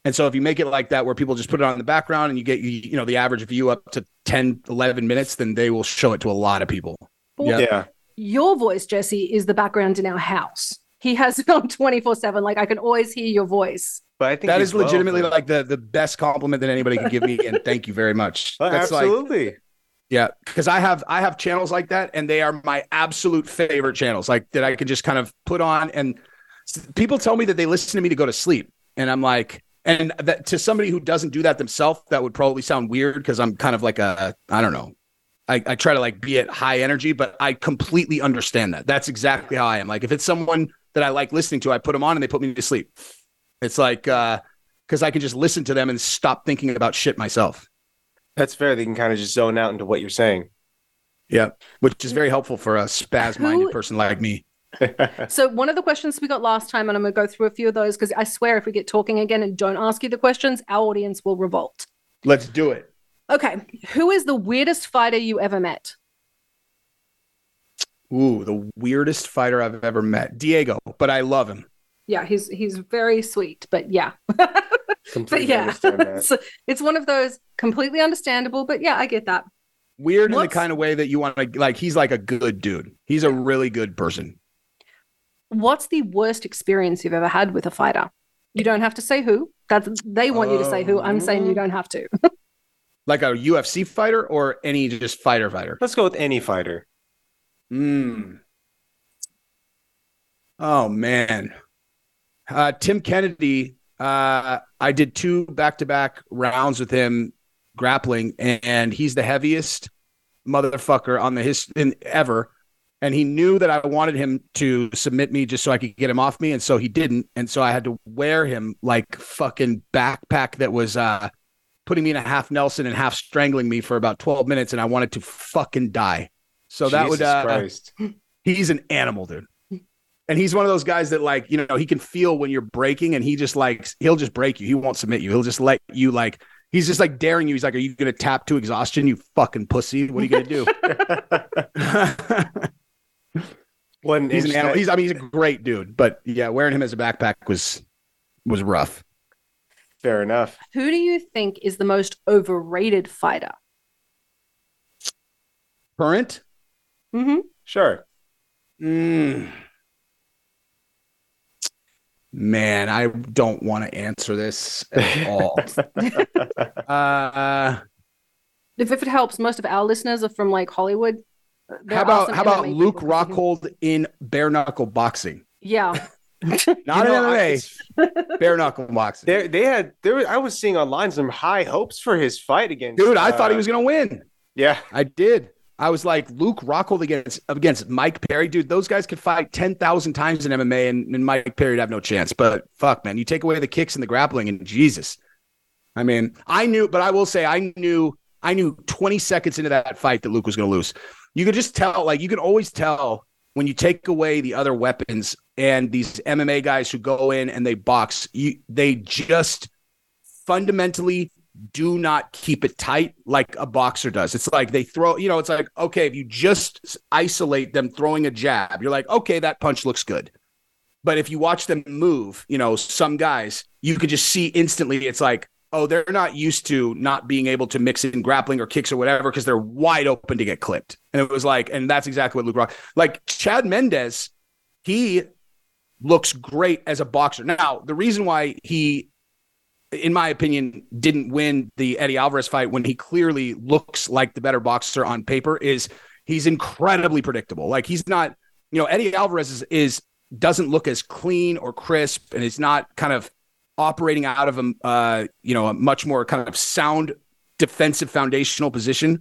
And so if you make it like that, where people just put it on in the background and you get, you, you know, the average view up to ten, eleven minutes, then they will show it to a lot of people. Yeah. yeah. Your voice, Jesse, is the background in our house. He has it on twenty-four seven. Like I can always hear your voice. But I think that is legitimately well, like the, the best compliment that anybody could give me. And thank you very much. Oh, That's absolutely. Like, yeah. Cause I have, I have channels like that, and they are my absolute favorite channels. Like that I can just kind of put on, and people tell me that they listen to me to go to sleep. And I'm like, and that to somebody who doesn't do that themselves, that would probably sound weird. Cause I'm kind of like a, I don't know. I, I try to like be at high energy, but I completely understand that. That's exactly how I am. Like if it's someone that I like listening to, I put them on and they put me to sleep. It's like, uh, cause I can just listen to them and stop thinking about shit myself. That's fair. They can kind of just zone out into what you're saying. Yeah, which is very helpful for a spaz-minded Who... person like me. So one of the questions we got last time, and I'm going to go through a few of those, because I swear if we get talking again and don't ask you the questions, our audience will revolt. Let's do it. Okay. Who is the weirdest fighter you ever met? Ooh, the weirdest fighter I've ever met. Diego, but I love him. Yeah, he's he's very sweet, but yeah. Completely but yeah, it's, it's one of those completely understandable, but yeah, I get that. Weird What's, in the kind of way that you want to, like, he's like a good dude. He's a really good person. What's the worst experience you've ever had with a fighter? You don't have to say who. That's, they want oh. you to say who. I'm saying you don't have to. Like a U F C fighter or any just fighter fighter? Let's go with any fighter. Mm. Oh, man. Uh, Tim Kennedy... Uh, I did two back-to-back rounds with him grappling, and he's the heaviest motherfucker on the his in ever. And he knew that I wanted him to submit me just so I could get him off me, and so he didn't. And so I had to wear him like fucking backpack that was uh, putting me in a half Nelson and half strangling me for about twelve minutes, and I wanted to fucking die. So Jesus that would uh, Christ. He's an animal, dude. And he's one of those guys that, like, you know, he can feel when you're breaking, and he just like, he'll just break you. He won't submit you. He'll just let you, like, he's just like daring you. He's like, are you going to tap to exhaustion? You fucking pussy. What are you going to do? One he's an animal. He's, I mean, he's a great dude, but yeah, wearing him as a backpack was, was rough. Fair enough. Who do you think is the most overrated fighter? Current? Mm-hmm. Sure. Mm. Man, I don't want to answer this at all. uh, if, if it helps, most of our listeners are from like Hollywood. How about how about Luke Rockhold in bare knuckle boxing? Yeah, Not you know, in M M A. Bare knuckle boxing. They, they had. There, I was seeing online some high hopes for his fight against. Dude, I uh, thought he was gonna win. Yeah, I did. I was like, Luke Rockhold against against Mike Perry, dude. Those guys could fight ten thousand times in M M A, and, and Mike Perry would have no chance. But fuck, man, you take away the kicks and the grappling, and Jesus, I mean, I knew, but I will say, I knew, I knew twenty seconds into that fight that Luke was gonna lose. You could just tell, like, you could always tell when you take away the other weapons and these M M A guys who go in and they box. You, they just fundamentally do not keep it tight like a boxer does. It's like they throw, you know, it's like, okay, if you just isolate them throwing a jab, you're like, okay, that punch looks good. But if you watch them move, you know, some guys, you could just see instantly, it's like, oh, they're not used to not being able to mix in grappling or kicks or whatever because they're wide open to get clipped. And it was like, and that's exactly what Luke Rock, like Chad Mendes, he looks great as a boxer. Now, the reason why he, in my opinion, didn't win the Eddie Alvarez fight when he clearly looks like the better boxer on paper is he's incredibly predictable. Like he's not, you know, Eddie Alvarez is, is doesn't look as clean or crisp and is not kind of operating out of a, uh, you know, a much more kind of sound defensive foundational position,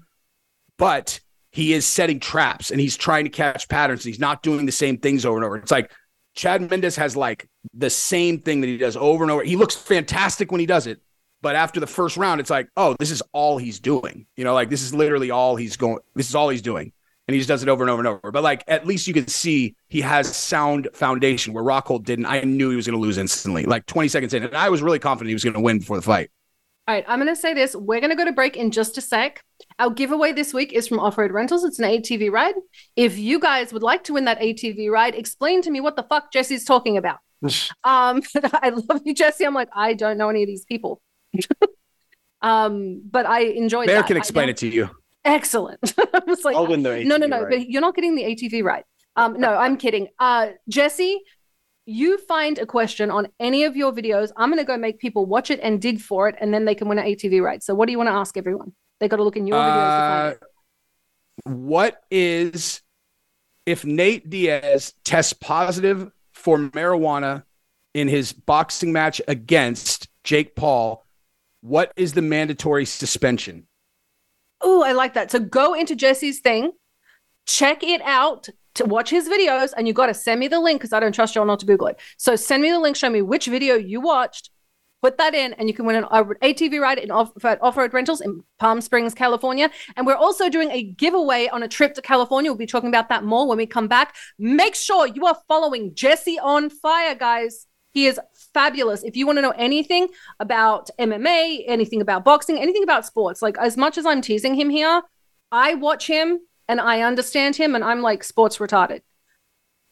but he is setting traps and he's trying to catch patterns. And he's not doing the same things over and over. It's like Chad Mendes has like the same thing that he does over and over. He looks fantastic when he does it, but after the first round, it's like, oh, this is all he's doing. You know, like this is literally all he's going. This is all he's doing. And he just does it over and over and over. But like, at least you can see he has sound foundation where Rockhold didn't. I knew he was going to lose instantly, like twenty seconds in. And I was really confident he was going to win before the fight. All right, I'm going to say this. We're going to go to break in just a sec. Our giveaway this week is from Off-Road Rentals. It's an A T V ride. If you guys would like to win that A T V ride, explain to me what the fuck Jesse's talking about. um, I love you, Jesse. I'm like, I don't know any of these people. um, but I enjoyed Bear that. Bear can explain it to you. Excellent. I was like, I'll win the A T V no, no, no, ride. But you're not getting the A T V ride. Um, no, I'm kidding. Uh, Jesse, you find a question on any of your videos. I'm going to go make people watch it and dig for it, and then they can win an A T V ride. So what do you want to ask everyone? They got to look in your videos. Uh, to find it. What is, if Nate Diaz tests positive for marijuana in his boxing match against Jake Paul, what is the mandatory suspension? Oh, I like that. So go into Jesse's thing, check it out, to watch his videos, and you got to send me the link because I don't trust y'all not to Google it. So send me the link, show me which video you watched, put that in, and you can win an A T V ride in off- Off-Road Rentals in Palm Springs, California. And we're also doing a giveaway on a trip to California. We'll be talking about that more when we come back. Make sure you are following Jesse on Fire, guys. He is fabulous. If you want to know anything about M M A, anything about boxing, anything about sports, like as much as I'm teasing him here, I watch him. And I understand him, and I'm like sports retarded.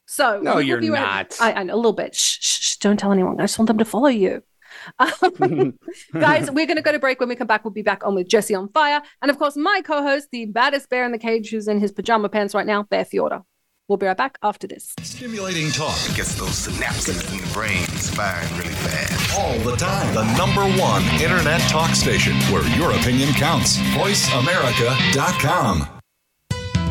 So no, you're not. I, I, a little bit. Shh, shh, shh, don't tell anyone. I just want them to follow you. Um, guys, we're going to go to break. When we come back, we'll be back on with Jesse on Fire. And, of course, my co-host, the baddest bear in the cage who's in his pajama pants right now, Bear Fjorda. We'll be right back after this. Stimulating talk gets those synapses in the brain firing really fast. All the time. The number one Internet talk station where your opinion counts. voice america dot com.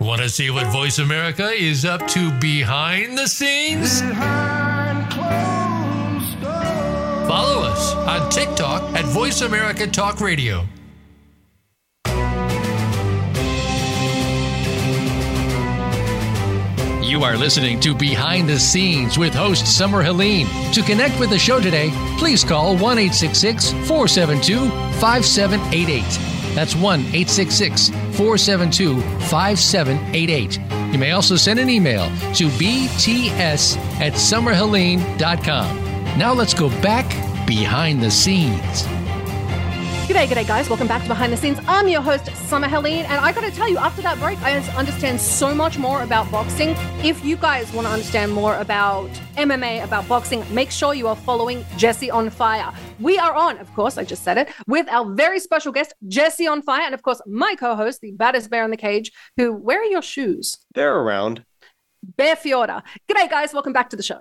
Want to see what Voice America is up to behind the scenes? Behind closed doors. Follow us on TikTok at Voice America Talk Radio. You are listening to Behind the Scenes with host Summer Helene. To connect with the show today, please call one eight six six, four seven two, five seven eight eight. That's one eight six six, four seven two, five seven eight eight. You may also send an email to b t s at summer helene dot com. Now let's go back behind the scenes. G'day, g'day, guys. Welcome back to Behind the Scenes. I'm your host, Summer Helene, and I got to tell you, after that break, I understand so much more about boxing. If you guys want to understand more about M M A, about boxing, make sure you are following Jesse on Fire. We are on, of course, I just said it, with our very special guest, Jesse on Fire, and of course, my co-host, the baddest bear in the cage, who, where are your shoes? They're around. Bear Fjorda. G'day, guys. Welcome back to the show.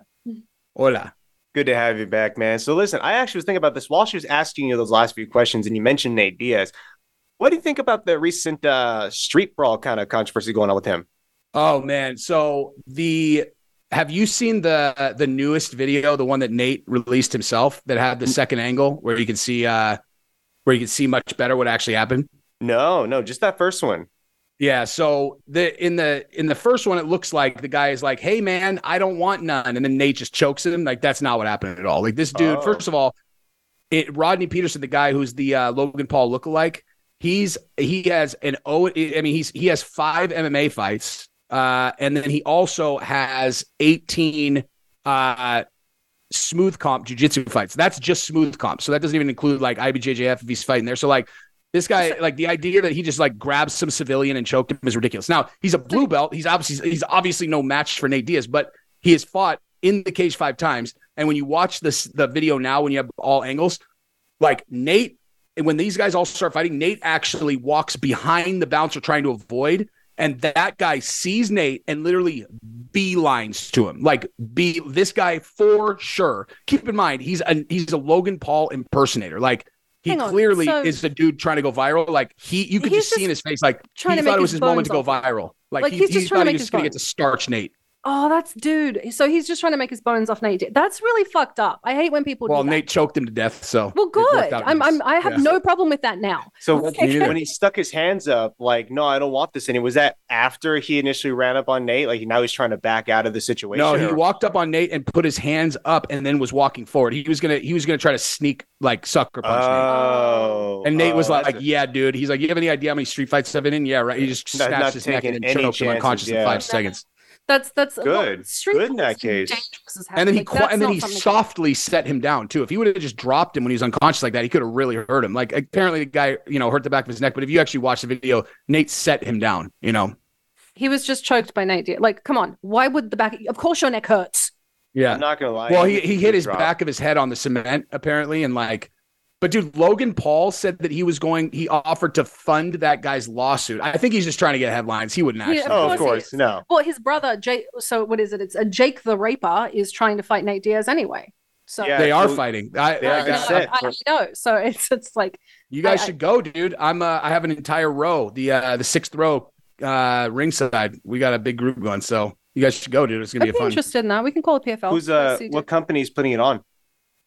Hola. Good to have you back, man. So listen, I actually was thinking about this while she was asking you those last few questions, and you mentioned Nate Diaz. What do you think about the recent uh, street brawl kind of controversy going on with him? Oh, man. So the have you seen the the newest video, the one that Nate released himself that had the second angle where you can see uh, where you can see much better what actually happened? No, no, just that first one. Yeah, so the in the in the first one, it looks like the guy is like, "Hey, man, I don't want none," and then Nate just chokes at him. Like, that's not what happened at all. Like, this dude, oh. First of all, it Rodney Peterson, the guy who's the uh, Logan Paul lookalike, he's he has an o. I mean, he's he has five M M A fights, uh, and then he also has eighteen uh, smooth comp jiu-jitsu fights. That's just smooth comp, so that doesn't even include like I B J J F if he's fighting there. So like. This guy, like the idea that he just like grabbed some civilian and choked him is ridiculous. Now he's a blue belt. He's obviously he's obviously no match for Nate Diaz, but he has fought in the cage five times. And when you watch this the video now, when you have all angles, like Nate, when these guys all start fighting, Nate actually walks behind the bouncer trying to avoid, and that guy sees Nate and literally beelines to him. Like be this guy for sure. Keep in mind he's a he's a Logan Paul impersonator. Like. He clearly so, is the dude trying to go viral. Like he, you could just see in his face, like he thought it was his moment to go viral. Like, like he, he's just he trying thought to make he was going to get to starch Nate. Oh, that's dude. So he's just trying to make his bones off Nate. That's really fucked up. I hate when people. Well, do that. Nate choked him to death. So well, good. I'm, I'm, I have yeah. no problem with that now. So when he stuck his hands up, like, no, I don't want this. And it was that after he initially ran up on Nate, like now he's trying to back out of the situation. No, he walked up on Nate and put his hands up, and then was walking forward. He was gonna, he was gonna try to sneak like sucker punch. Oh, Nate. And Nate oh, was like, like yeah, dude. He's like, you have any idea how many street fights I've been in? Yeah, right. He just snaps not his neck and choked him unconscious yeah. in five seconds. That's that's good. Good in that case. And then he like, qu- and then he softly good. set him down too. If he would have just dropped him when he was unconscious like that, he could have really hurt him. Like apparently the guy, you know, hurt the back of his neck. But if you actually watch the video, Nate set him down. You know, he was just choked by Nate. Like, come on, why would the back? Of course, your neck hurts. Yeah, I'm not gonna lie. Well, he he hit his drop. back of his head on the cement apparently, and like. But dude, Logan Paul said that he was going. He offered to fund that guy's lawsuit. I think he's just trying to get headlines. He wouldn't actually. Yeah, of oh, of course, no. Well, his brother Jake. So what is it? It's a Jake the Raper is trying to fight Nate Diaz anyway. So yeah, they are so, fighting. I, yeah, I, know, I, I know. So it's it's like you guys I, should I, go, dude. I'm. Uh, I have an entire row. The uh, the sixth row uh, ringside. We got a big group going. So you guys should go, dude. It's gonna I'd be, be fun. Interested in that? We can call it P F L. Who's uh? What dude. company's putting it on?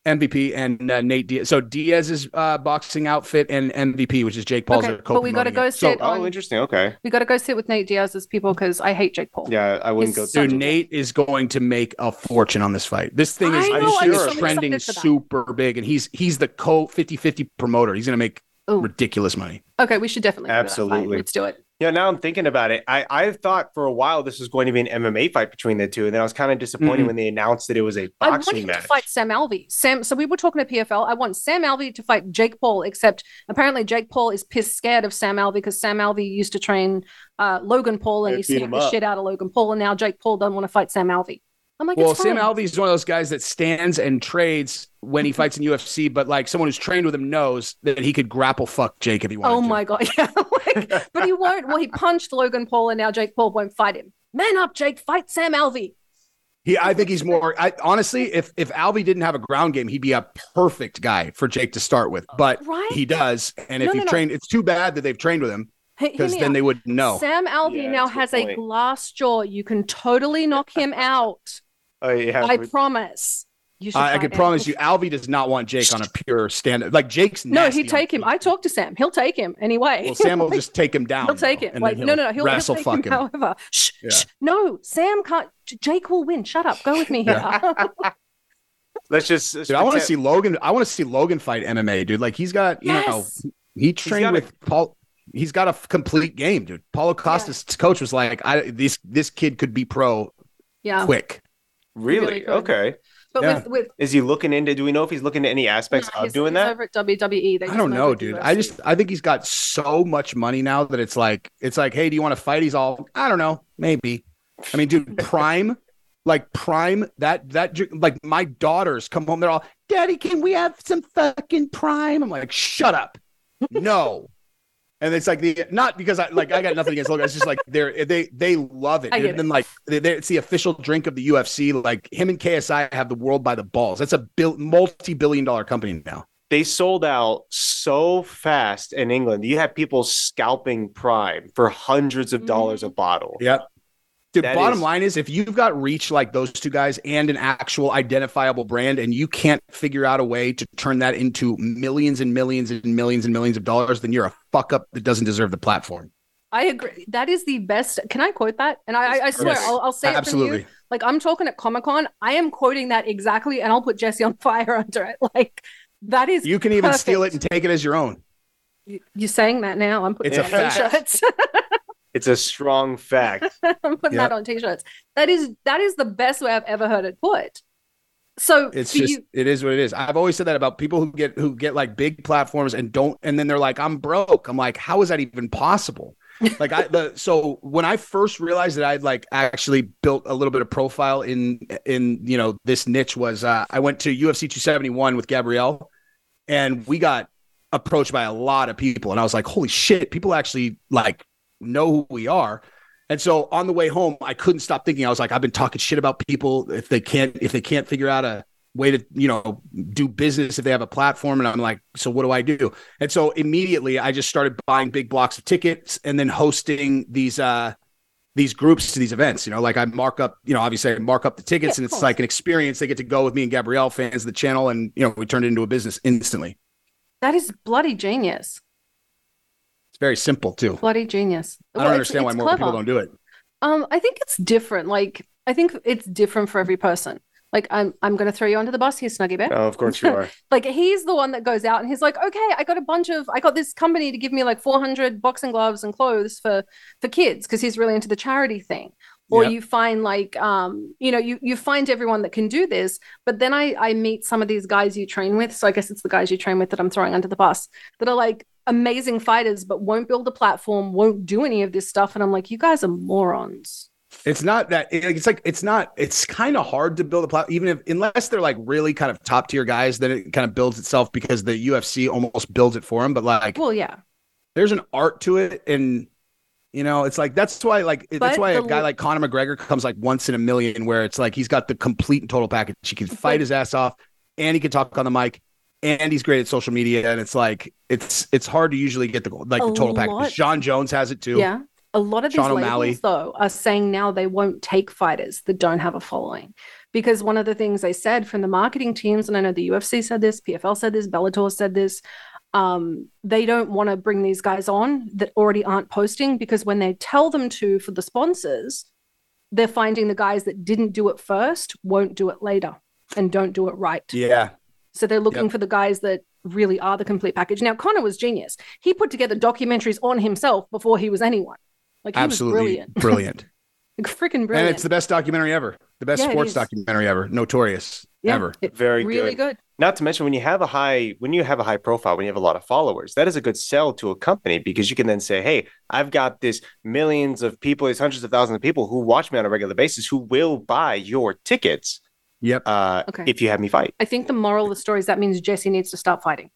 M V P and uh, Nate Diaz. So Diaz's uh, boxing outfit and M V P, which is Jake Paul's. Okay, but we got to go sit. So, on, oh, interesting. Okay, we got to go sit with Nate Diaz's people because I hate Jake Paul. Yeah, I wouldn't He's go. Dude, Nate is going to make a fortune on this fight. This thing is, know, is, sure. is trending super big, and he's he's the co fifty-fifty promoter. He's going to make Ooh. ridiculous money. Okay, we should definitely absolutely let's do it. Yeah, now I'm thinking about it. I, I thought for a while this was going to be an M M A fight between the two, and then I was kind of disappointed mm. when they announced that it was a boxing match. I wanted match. to fight Sam Alvey. Sam, so we were talking to P F L. I want Sam Alvey to fight Jake Paul, except apparently Jake Paul is pissed scared of Sam Alvey because Sam Alvey used to train uh, Logan Paul, and he scared the shit out of Logan Paul, and now Jake Paul doesn't want to fight Sam Alvey. I'm like, well, Sam Alvey is one of those guys that stands and trades when he fights in U F C, but like someone who's trained with him knows that he could grapple fuck Jake if he wanted to. Oh my God. Yeah. Like, but he won't. Well, he punched Logan Paul and now Jake Paul won't fight him. Man up, Jake. Fight Sam Alvey. He, I think he's more, I, honestly, if, if Alvey didn't have a ground game, he'd be a perfect guy for Jake to start with, but right? he does. And if no, you've no, trained, no. it's too bad that they've trained with him. Because then out. they would know. Sam Alvey yeah, now a has point. a glass jaw. You can totally knock him out. Oh, yeah, I we, promise. You should uh, I can promise you, Alvey does not want Jake on a pure stand-up. Like, Jake's nasty. No, he'd take him. I talked to Sam. He'll take him anyway. Well, Sam will like, just take him down. He'll take him. Like, no, no, no. He'll, wrestle he'll take fuck him, him. However. Shh, yeah. shh. No, Sam can't. Jake will win. Shut up. Go with me here. Yeah. Let's just. Let's dude, I want to see Logan. I want to see Logan fight M M A, dude. Like, he's got, you yes. know, he trained with a- Paul. He's got a f- complete game, dude. Paulo Costa's yeah. coach was like, I, this, this kid could be pro yeah. quick. Really? really okay. But yeah. with, with is he looking into? Do we know if he's looking at any aspects no, of doing that? Over at W W E, I don't know, dude. U F C. I just I think he's got so much money now that it's like it's like, hey, do you want to fight? He's all, I don't know, maybe. I mean, dude, prime, like prime that that like my daughters come home, they're all, Daddy, can we have some fucking prime? I'm like, shut up, no. And it's like the not because I like I got nothing against Logan. It's just like they they they love it. And then like they, they, it's the official drink of the U F C. Like him and K S I have the world by the balls. That's a bil- multi-billion dollar company now. They sold out so fast in England. You have people scalping Prime for hundreds of dollars a bottle. Yep. Dude, that bottom is- line is if you've got reach like those two guys and an actual identifiable brand and you can't figure out a way to turn that into millions and millions and millions and millions of dollars, then you're a fuck up that doesn't deserve the platform. I agree. That is the best. Can I quote that? And I, I, I swear, yes. I'll, I'll say Absolutely. It from you. Like I'm talking at Comic-Con. I am quoting that exactly. And I'll put Jesse on Fire under it. Like that is You can even perfect. Steal it and take it as your own. You're saying that now. I'm putting it's it on T-shirts. It's a strong fact. I'm putting yep. that on T-shirts. That is that is the best way I've ever heard it put. So it's just you- it is what it is. I've always said that about people who get who get like big platforms and don't, and then they're like, I'm broke. I'm like, how is that even possible? Like I the so when I first realized that I'd like actually built a little bit of profile in in you know this niche was uh, I went to U F C two seventy-one with Gabrielle, and we got approached by a lot of people, and I was like, holy shit, people actually like. Know who we are. And so on the way home, I couldn't stop thinking. I was like, I've been talking shit about people if they can't if they can't figure out a way to, you know, do business, if they have a platform. And I'm like, so what do I do? And so immediately I just started buying big blocks of tickets and then hosting these uh these groups to these events. You know, like I mark up, you know, obviously I mark up the tickets yeah, and it's like an experience. They get to go with me and Gabrielle, fans of the channel, and you know, we turned it into a business instantly. That is bloody genius. Very simple too. Bloody genius. I don't well, understand it's, it's why more clever. People don't do it. Um, I think it's different. Like, I think it's different for every person. Like, I'm I'm going to throw you under the bus here, Snuggie Bear. Oh, of course you are. Like, he's the one that goes out and he's like, okay, I got a bunch of, I got this company to give me like four hundred boxing gloves and clothes for for kids because he's really into the charity thing. Or yep. you find like, um, you know, you you find everyone that can do this. But then I I meet some of these guys you train with. So I guess it's the guys you train with that I'm throwing under the bus that are like, amazing fighters, but won't build a platform, won't do any of this stuff. And I'm like, you guys are morons. It's not that it's like, it's not, it's kind of hard to build a platform, even if, unless they're like really kind of top tier guys, then it kind of builds itself because the U F C almost builds it for them. But like, well, yeah, there's an art to it. And, you know, it's like, that's why, like, but that's why the, a guy like Conor McGregor comes like once in a million, where it's like, he's got the complete and total package. He can fight like, his ass off and he can talk on the mic. And he's great at social media, and it's like it's it's hard to usually get the like the total lot, package. John Jones has it too. Yeah, a lot of Sean these O'Malley. Labels though are saying now they won't take fighters that don't have a following, because one of the things they said from the marketing teams, and I know the U F C said this, P F L said this, Bellator said this, um, they don't want to bring these guys on that already aren't posting, because when they tell them to for the sponsors, they're finding the guys that didn't do it first won't do it later and don't do it right. Yeah. So they're looking yep. for the guys that really are the complete package. Now, Conor was genius. He put together documentaries on himself before he was anyone. Like he Absolutely was brilliant. Brilliant. Like freaking brilliant. And it's the best documentary ever. The best yeah, sports documentary ever. Notorious yeah, ever. Very really good. good. Not to mention when you have a high when you have a high profile, when you have a lot of followers, that is a good sell to a company, because you can then say, hey, I've got this millions of people, these hundreds of thousands of people who watch me on a regular basis who will buy your tickets. Yep. Uh, okay. If you have me fight, I think the moral of the story is that means Jesse needs to stop fighting.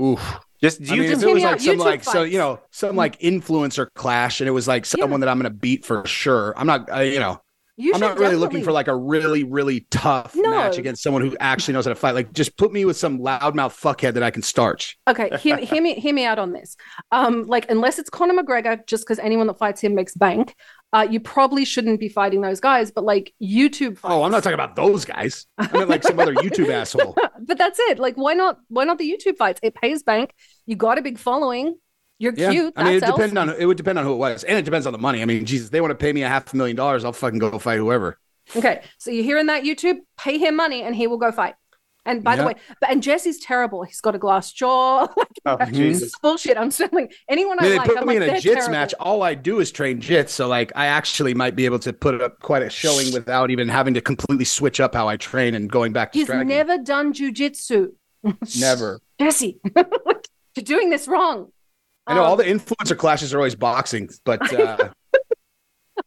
Oof. Just you I mean, just if it was like some YouTube like fights. So you know some like influencer clash, and it was like someone yeah. that I'm going to beat for sure. I'm not uh, you know you I'm not really definitely. looking for like a really really tough no. match against someone who actually knows how to fight. Like just put me with some loudmouth fuckhead that I can starch. Okay, hear, hear me hear me out on this. Um, like unless it's Conor McGregor, just because anyone that fights him makes bank. Uh, you probably shouldn't be fighting those guys, but like YouTube fights. Oh, I'm not talking about those guys. I meant like some other YouTube asshole. But that's it. Like, why not? Why not the YouTube fights? It pays bank. You got a big following. You're yeah. cute. I mean, it depends on it would depend on who it was, and it depends on the money. I mean, Jesus, they want to pay me a half a million dollars, I'll fucking go fight whoever. Okay, so you're hearing that, YouTube? Pay him money, and he will go fight. And by yeah. the way, but and Jesse's terrible. He's got a glass jaw. Oh, Jesus. Bullshit. I'm still like, anyone I, mean, I they like. They put I'm me like, in a jits terrible. match. All I do is train jits. So like I actually might be able to put up quite a showing without even having to completely switch up how I train and going back to He's striking. Never done jujitsu. Never. Jesse, you're doing this wrong. I know um, all the influencer clashes are always boxing, but, uh,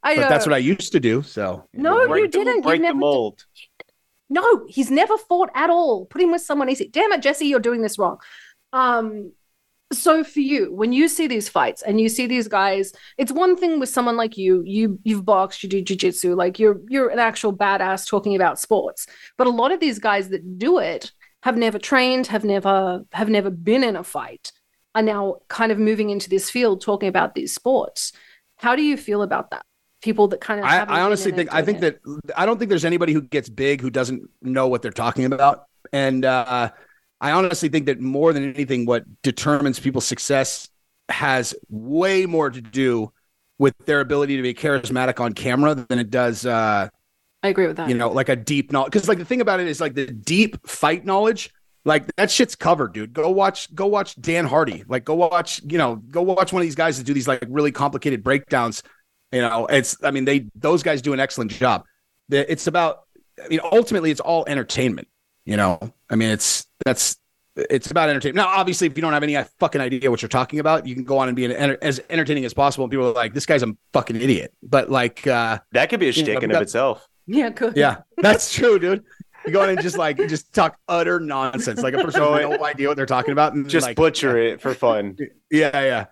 I but that's what I used to do. So No, you, know, you didn't. Break you never the mold. Did. No, he's never fought at all. Put him with someone easy. Damn it, Jesse, you're doing this wrong. Um, so for you, when you see these fights and you see these guys, it's one thing with someone like you. You you've boxed, you do jiu-jitsu, like you're you're an actual badass talking about sports. But a lot of these guys that do it have never trained, have never have never been in a fight, are now kind of moving into this field talking about these sports. How do you feel about that? People that kind of I, I honestly think I think it. that I don't think there's anybody who gets big who doesn't know what they're talking about. And uh, I honestly think that more than anything, what determines people's success has way more to do with their ability to be charismatic on camera than it does. Uh, I agree with that. You know, like a deep knowledge, because like the thing about it is like the deep fight knowledge. Like that shit's covered, dude. Go watch, go watch Dan Hardy. Like go watch, you know, go watch one of these guys that do these like really complicated breakdowns. You know, it's, I mean, they, those guys do an excellent job. It's about, I mean, ultimately it's all entertainment, you know? I mean, it's, that's, it's about entertainment. Now, obviously, if you don't have any fucking idea what you're talking about, you can go on and be an, as entertaining as possible. And people are like, this guy's a fucking idiot. But like, uh, that could be a shtick in of itself. Yeah. Cool. Yeah. That's true, dude. You go in and just like, just talk utter nonsense. Like a person with no idea what they're talking about. And just like, butcher it for fun. Yeah. Yeah.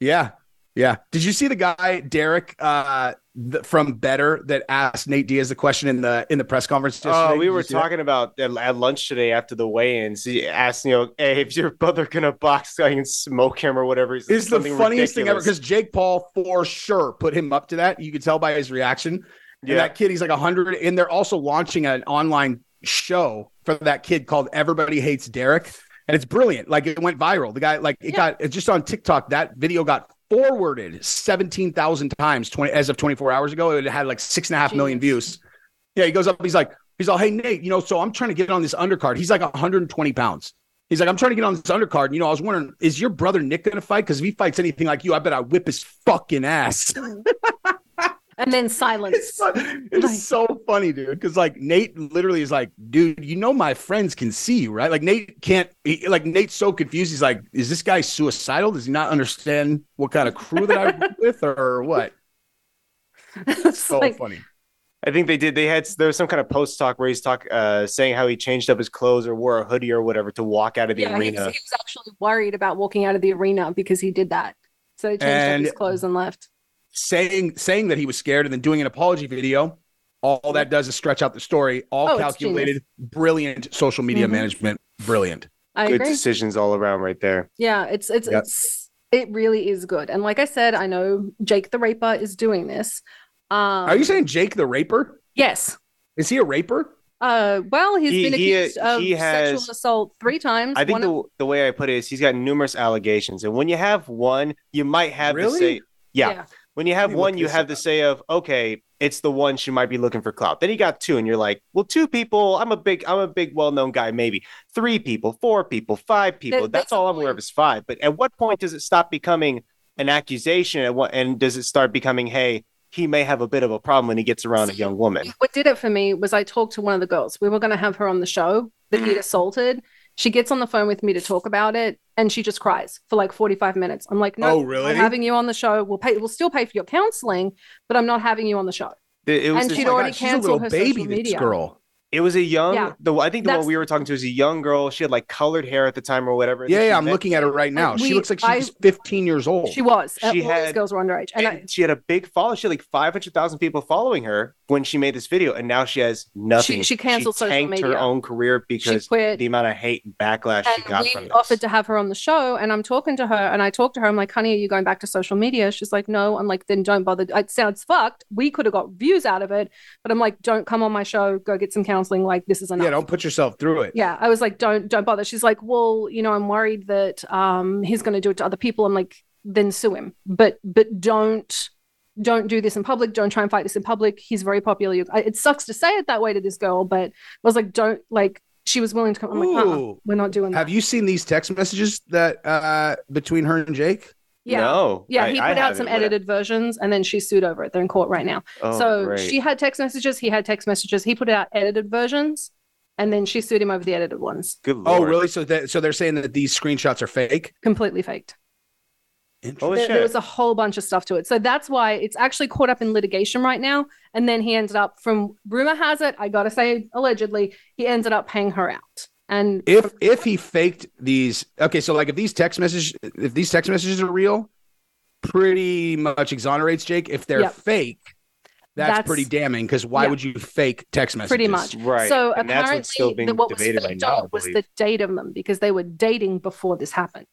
Yeah. Yeah. Did you see the guy, Derek, uh, th- from Better that asked Nate Diaz the question in the in the press conference yesterday? Oh, we were talking it? about at, at lunch today after the weigh-ins. He asked, you know, hey, if your brother going to box, I can smoke him or whatever. He's it's the funniest ridiculous. thing ever because Jake Paul for sure put him up to that. You could tell by his reaction. And yeah. that kid, he's like one hundred. And they're also launching an online show for that kid called Everybody Hates Derek. And it's brilliant. Like it went viral. The guy, like it yeah. got just on TikTok. That video got forwarded seventeen thousand times twenty as of twenty-four hours ago. It had like six and a half Jeez. million views. Yeah, he goes up. He's like, he's all, hey, Nate, you know, so I'm trying to get on this undercard. He's like one hundred twenty pounds. He's like, I'm trying to get on this undercard. And, you know, I was wondering, is your brother Nick going to fight? Because if he fights anything like you, I bet I whip his fucking ass. And then silence. It's so, it's like, so funny, dude. Because like Nate literally is like, dude, you know my friends can see you, right? Like Nate can't. He, like Nate's so confused. He's like, is this guy suicidal? Does he not understand what kind of crew that I'm with, or what? It's so like, funny. I think they did. They had there was some kind of post talk where he's talk uh, saying how he changed up his clothes or wore a hoodie or whatever to walk out of the yeah, arena. He was, he was actually worried about walking out of the arena because he did that. So he changed and, up his clothes and left. Saying saying that he was scared and then doing an apology video. All that does is stretch out the story. All oh, calculated. Brilliant social media mm-hmm. management. Brilliant. I good agree. Decisions all around right there. Yeah, it's it's, yep. it's it really is good. And like I said, I know Jake the Raper is doing this. Um, Are you saying Jake the Raper? Yes. Is he a raper? Uh, well, he's he, been accused he, of he has, sexual assault three times. I think the, of, the way I put it is he's got numerous allegations. And when you have one, you might have really? to say, yeah. yeah. When you have one, you have the say of, okay, it's the one she might be looking for clout. Then you got two and you're like, well, two people, I'm a big, I'm a big well-known guy, maybe three people, four people, five people. That, that's, that's all I'm aware of is five. But at what point does it stop becoming an accusation? And, what, and does it start becoming, hey, he may have a bit of a problem when he gets around See, a young woman? What did it for me was I talked to one of the girls. We were going to have her on the show that he'd assaulted. She gets on the phone with me to talk about it, and she just cries for like forty-five minutes. I'm like, no, oh, really? I'm having you on the show. We'll pay. We'll still pay for your counseling, but I'm not having you on the show. It was and she'd already God, canceled her baby, social media. This girl. It was a young, yeah. the I think the one we were talking to is a young girl. She had like colored hair at the time or whatever. Yeah, yeah I'm met. looking at her right now. We, she looks like she's fifteen years old. She was. She all had, these girls were underage. And, and I, she had a big follow. She had like five hundred thousand people following her when she made this video. And now she has nothing. She, she canceled she social media. She tanked her own career because the amount of hate and backlash and she got from this. And we offered to have her on the show. And I'm talking to her. And I talked to her. I'm like, honey, are you going back to social media? She's like, no. I'm like, then don't bother. It sounds fucked. We could have got views out of it. But I'm like, don't come on my show. Go get some counsel. Like, this is enough. Yeah, don't put yourself through it. Yeah, I was like, don't don't bother. She's like, well, you know, I'm worried that um he's going to do it to other people. I'm like, then sue him, but but don't don't do this in public. Don't try and fight this in public. He's very popular. I, it sucks to say it that way to this girl, but I was like, don't like. She was willing to come. I'm Ooh. like, uh-uh, we're not doing that. Have you seen these text messages that uh between her and Jake? Yeah. No, yeah, I, he put I out some edited versions and then she sued over it. They're in court right now. Oh, so great. She had text messages. He had text messages. He put out edited versions and then she sued him over the edited ones. Good Lord. Oh, really? So, that, so they're saying that these screenshots are fake? Completely faked. There, there was a whole bunch of stuff to it. So that's why it's actually caught up in litigation right now. And then he ended up from, rumor has it, I got to say allegedly, he ended up paying her out. And if if he faked these, okay, so like if these text messages, if these text messages are real, pretty much exonerates Jake. If they're yep. fake, that's, that's pretty damning because why yep. would you fake text messages? Pretty much, right? So and apparently, that's still being the, what was faked out was the date of them because they were dating before this happened.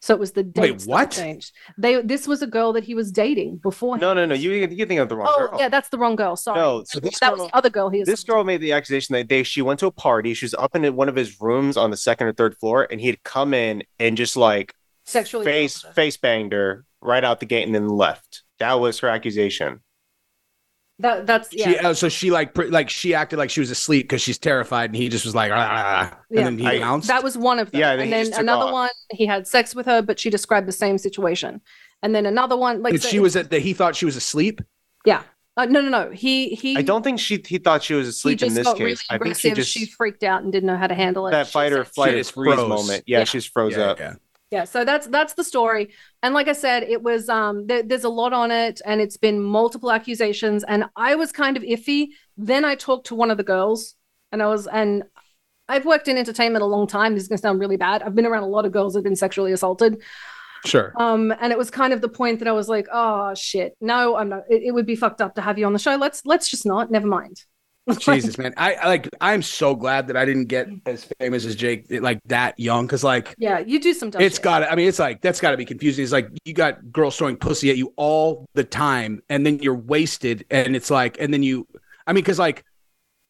So it was the date. Wait, what? Changed. They this was a girl that he was dating before. No, no, no. You you think of the wrong oh, girl. Oh, yeah, that's the wrong girl. Sorry. No, so this that girl, was the other girl. He this girl made the accusation that day she went to a party. She was up in one of his rooms on the second or third floor, and he had come in and just like sexually face face banged her right out the gate and then left. That was her accusation. That that's yeah. She, oh, so she like pre- like she acted like she was asleep because she's terrified, and he just was like, ah, and yeah. then he announced. That was one of them. Yeah, and, and then another off. one, he had sex with her, but she described the same situation. And then another one, like so she it, was that he thought she was asleep. Yeah, uh, no, no, no. He he. I don't think she he thought she was asleep in this case. Really I think she just she freaked out and didn't know how to handle it. That fight or flight is freeze moment. Yeah, yeah. she just froze yeah, up. Yeah. Yeah, so that's that's the story. And like I said, it was um, th- there's a lot on it and it's been multiple accusations. And I was kind of iffy. Then I talked to one of the girls and I was and I've worked in entertainment a long time. This is going to sound really bad. I've been around a lot of girls that have been sexually assaulted. Sure. Um, and it was kind of the point that I was like, oh, shit. No, I'm not. It, it would be fucked up to have you on the show. Let's let's just not. Never mind. Jesus, man. I, I like I'm so glad that I didn't get as famous as Jake like that young because like yeah, you do some dumb it's shit. gotta I mean it's like that's gotta be confusing. It's like you got girls throwing pussy at you all the time and then you're wasted and it's like and then you I mean because like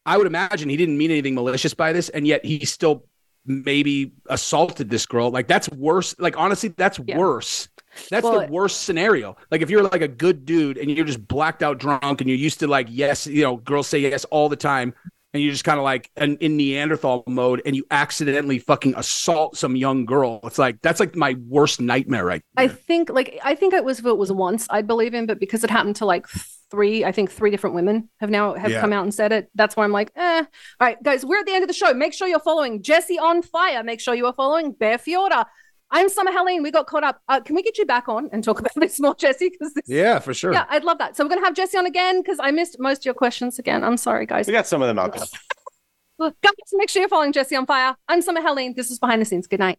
I would imagine he didn't mean anything malicious by this and yet he still maybe assaulted this girl. Like that's worse. Like honestly, that's yeah. worse. That's well, the worst scenario. Like if you're like a good dude and you're just blacked out drunk and you're used to like, yes, you know, girls say yes all the time. And you're just kind of like an, in Neanderthal mode and you accidentally fucking assault some young girl. It's like, that's like my worst nightmare. Right. There. I think like, I think it was, if it was once I'd believe him, but because it happened to like three, I think three different women have now have yeah. come out and said it. That's why I'm like, eh. All right, guys, we're at the end of the show. Make sure you're following Jesse on Fire. Make sure you are following Bear Fjorda. I'm Summer Helene. We got caught up. Uh, can we get you back on and talk about this more, Jesse? Because yeah, for sure. Yeah, I'd love that. So we're gonna have Jesse on again because I missed most of your questions again. I'm sorry, guys. We got some of them out. Look, guys, make sure you're following Jesse on Fire. I'm Summer Helene. This is Behind the Scenes. Good night.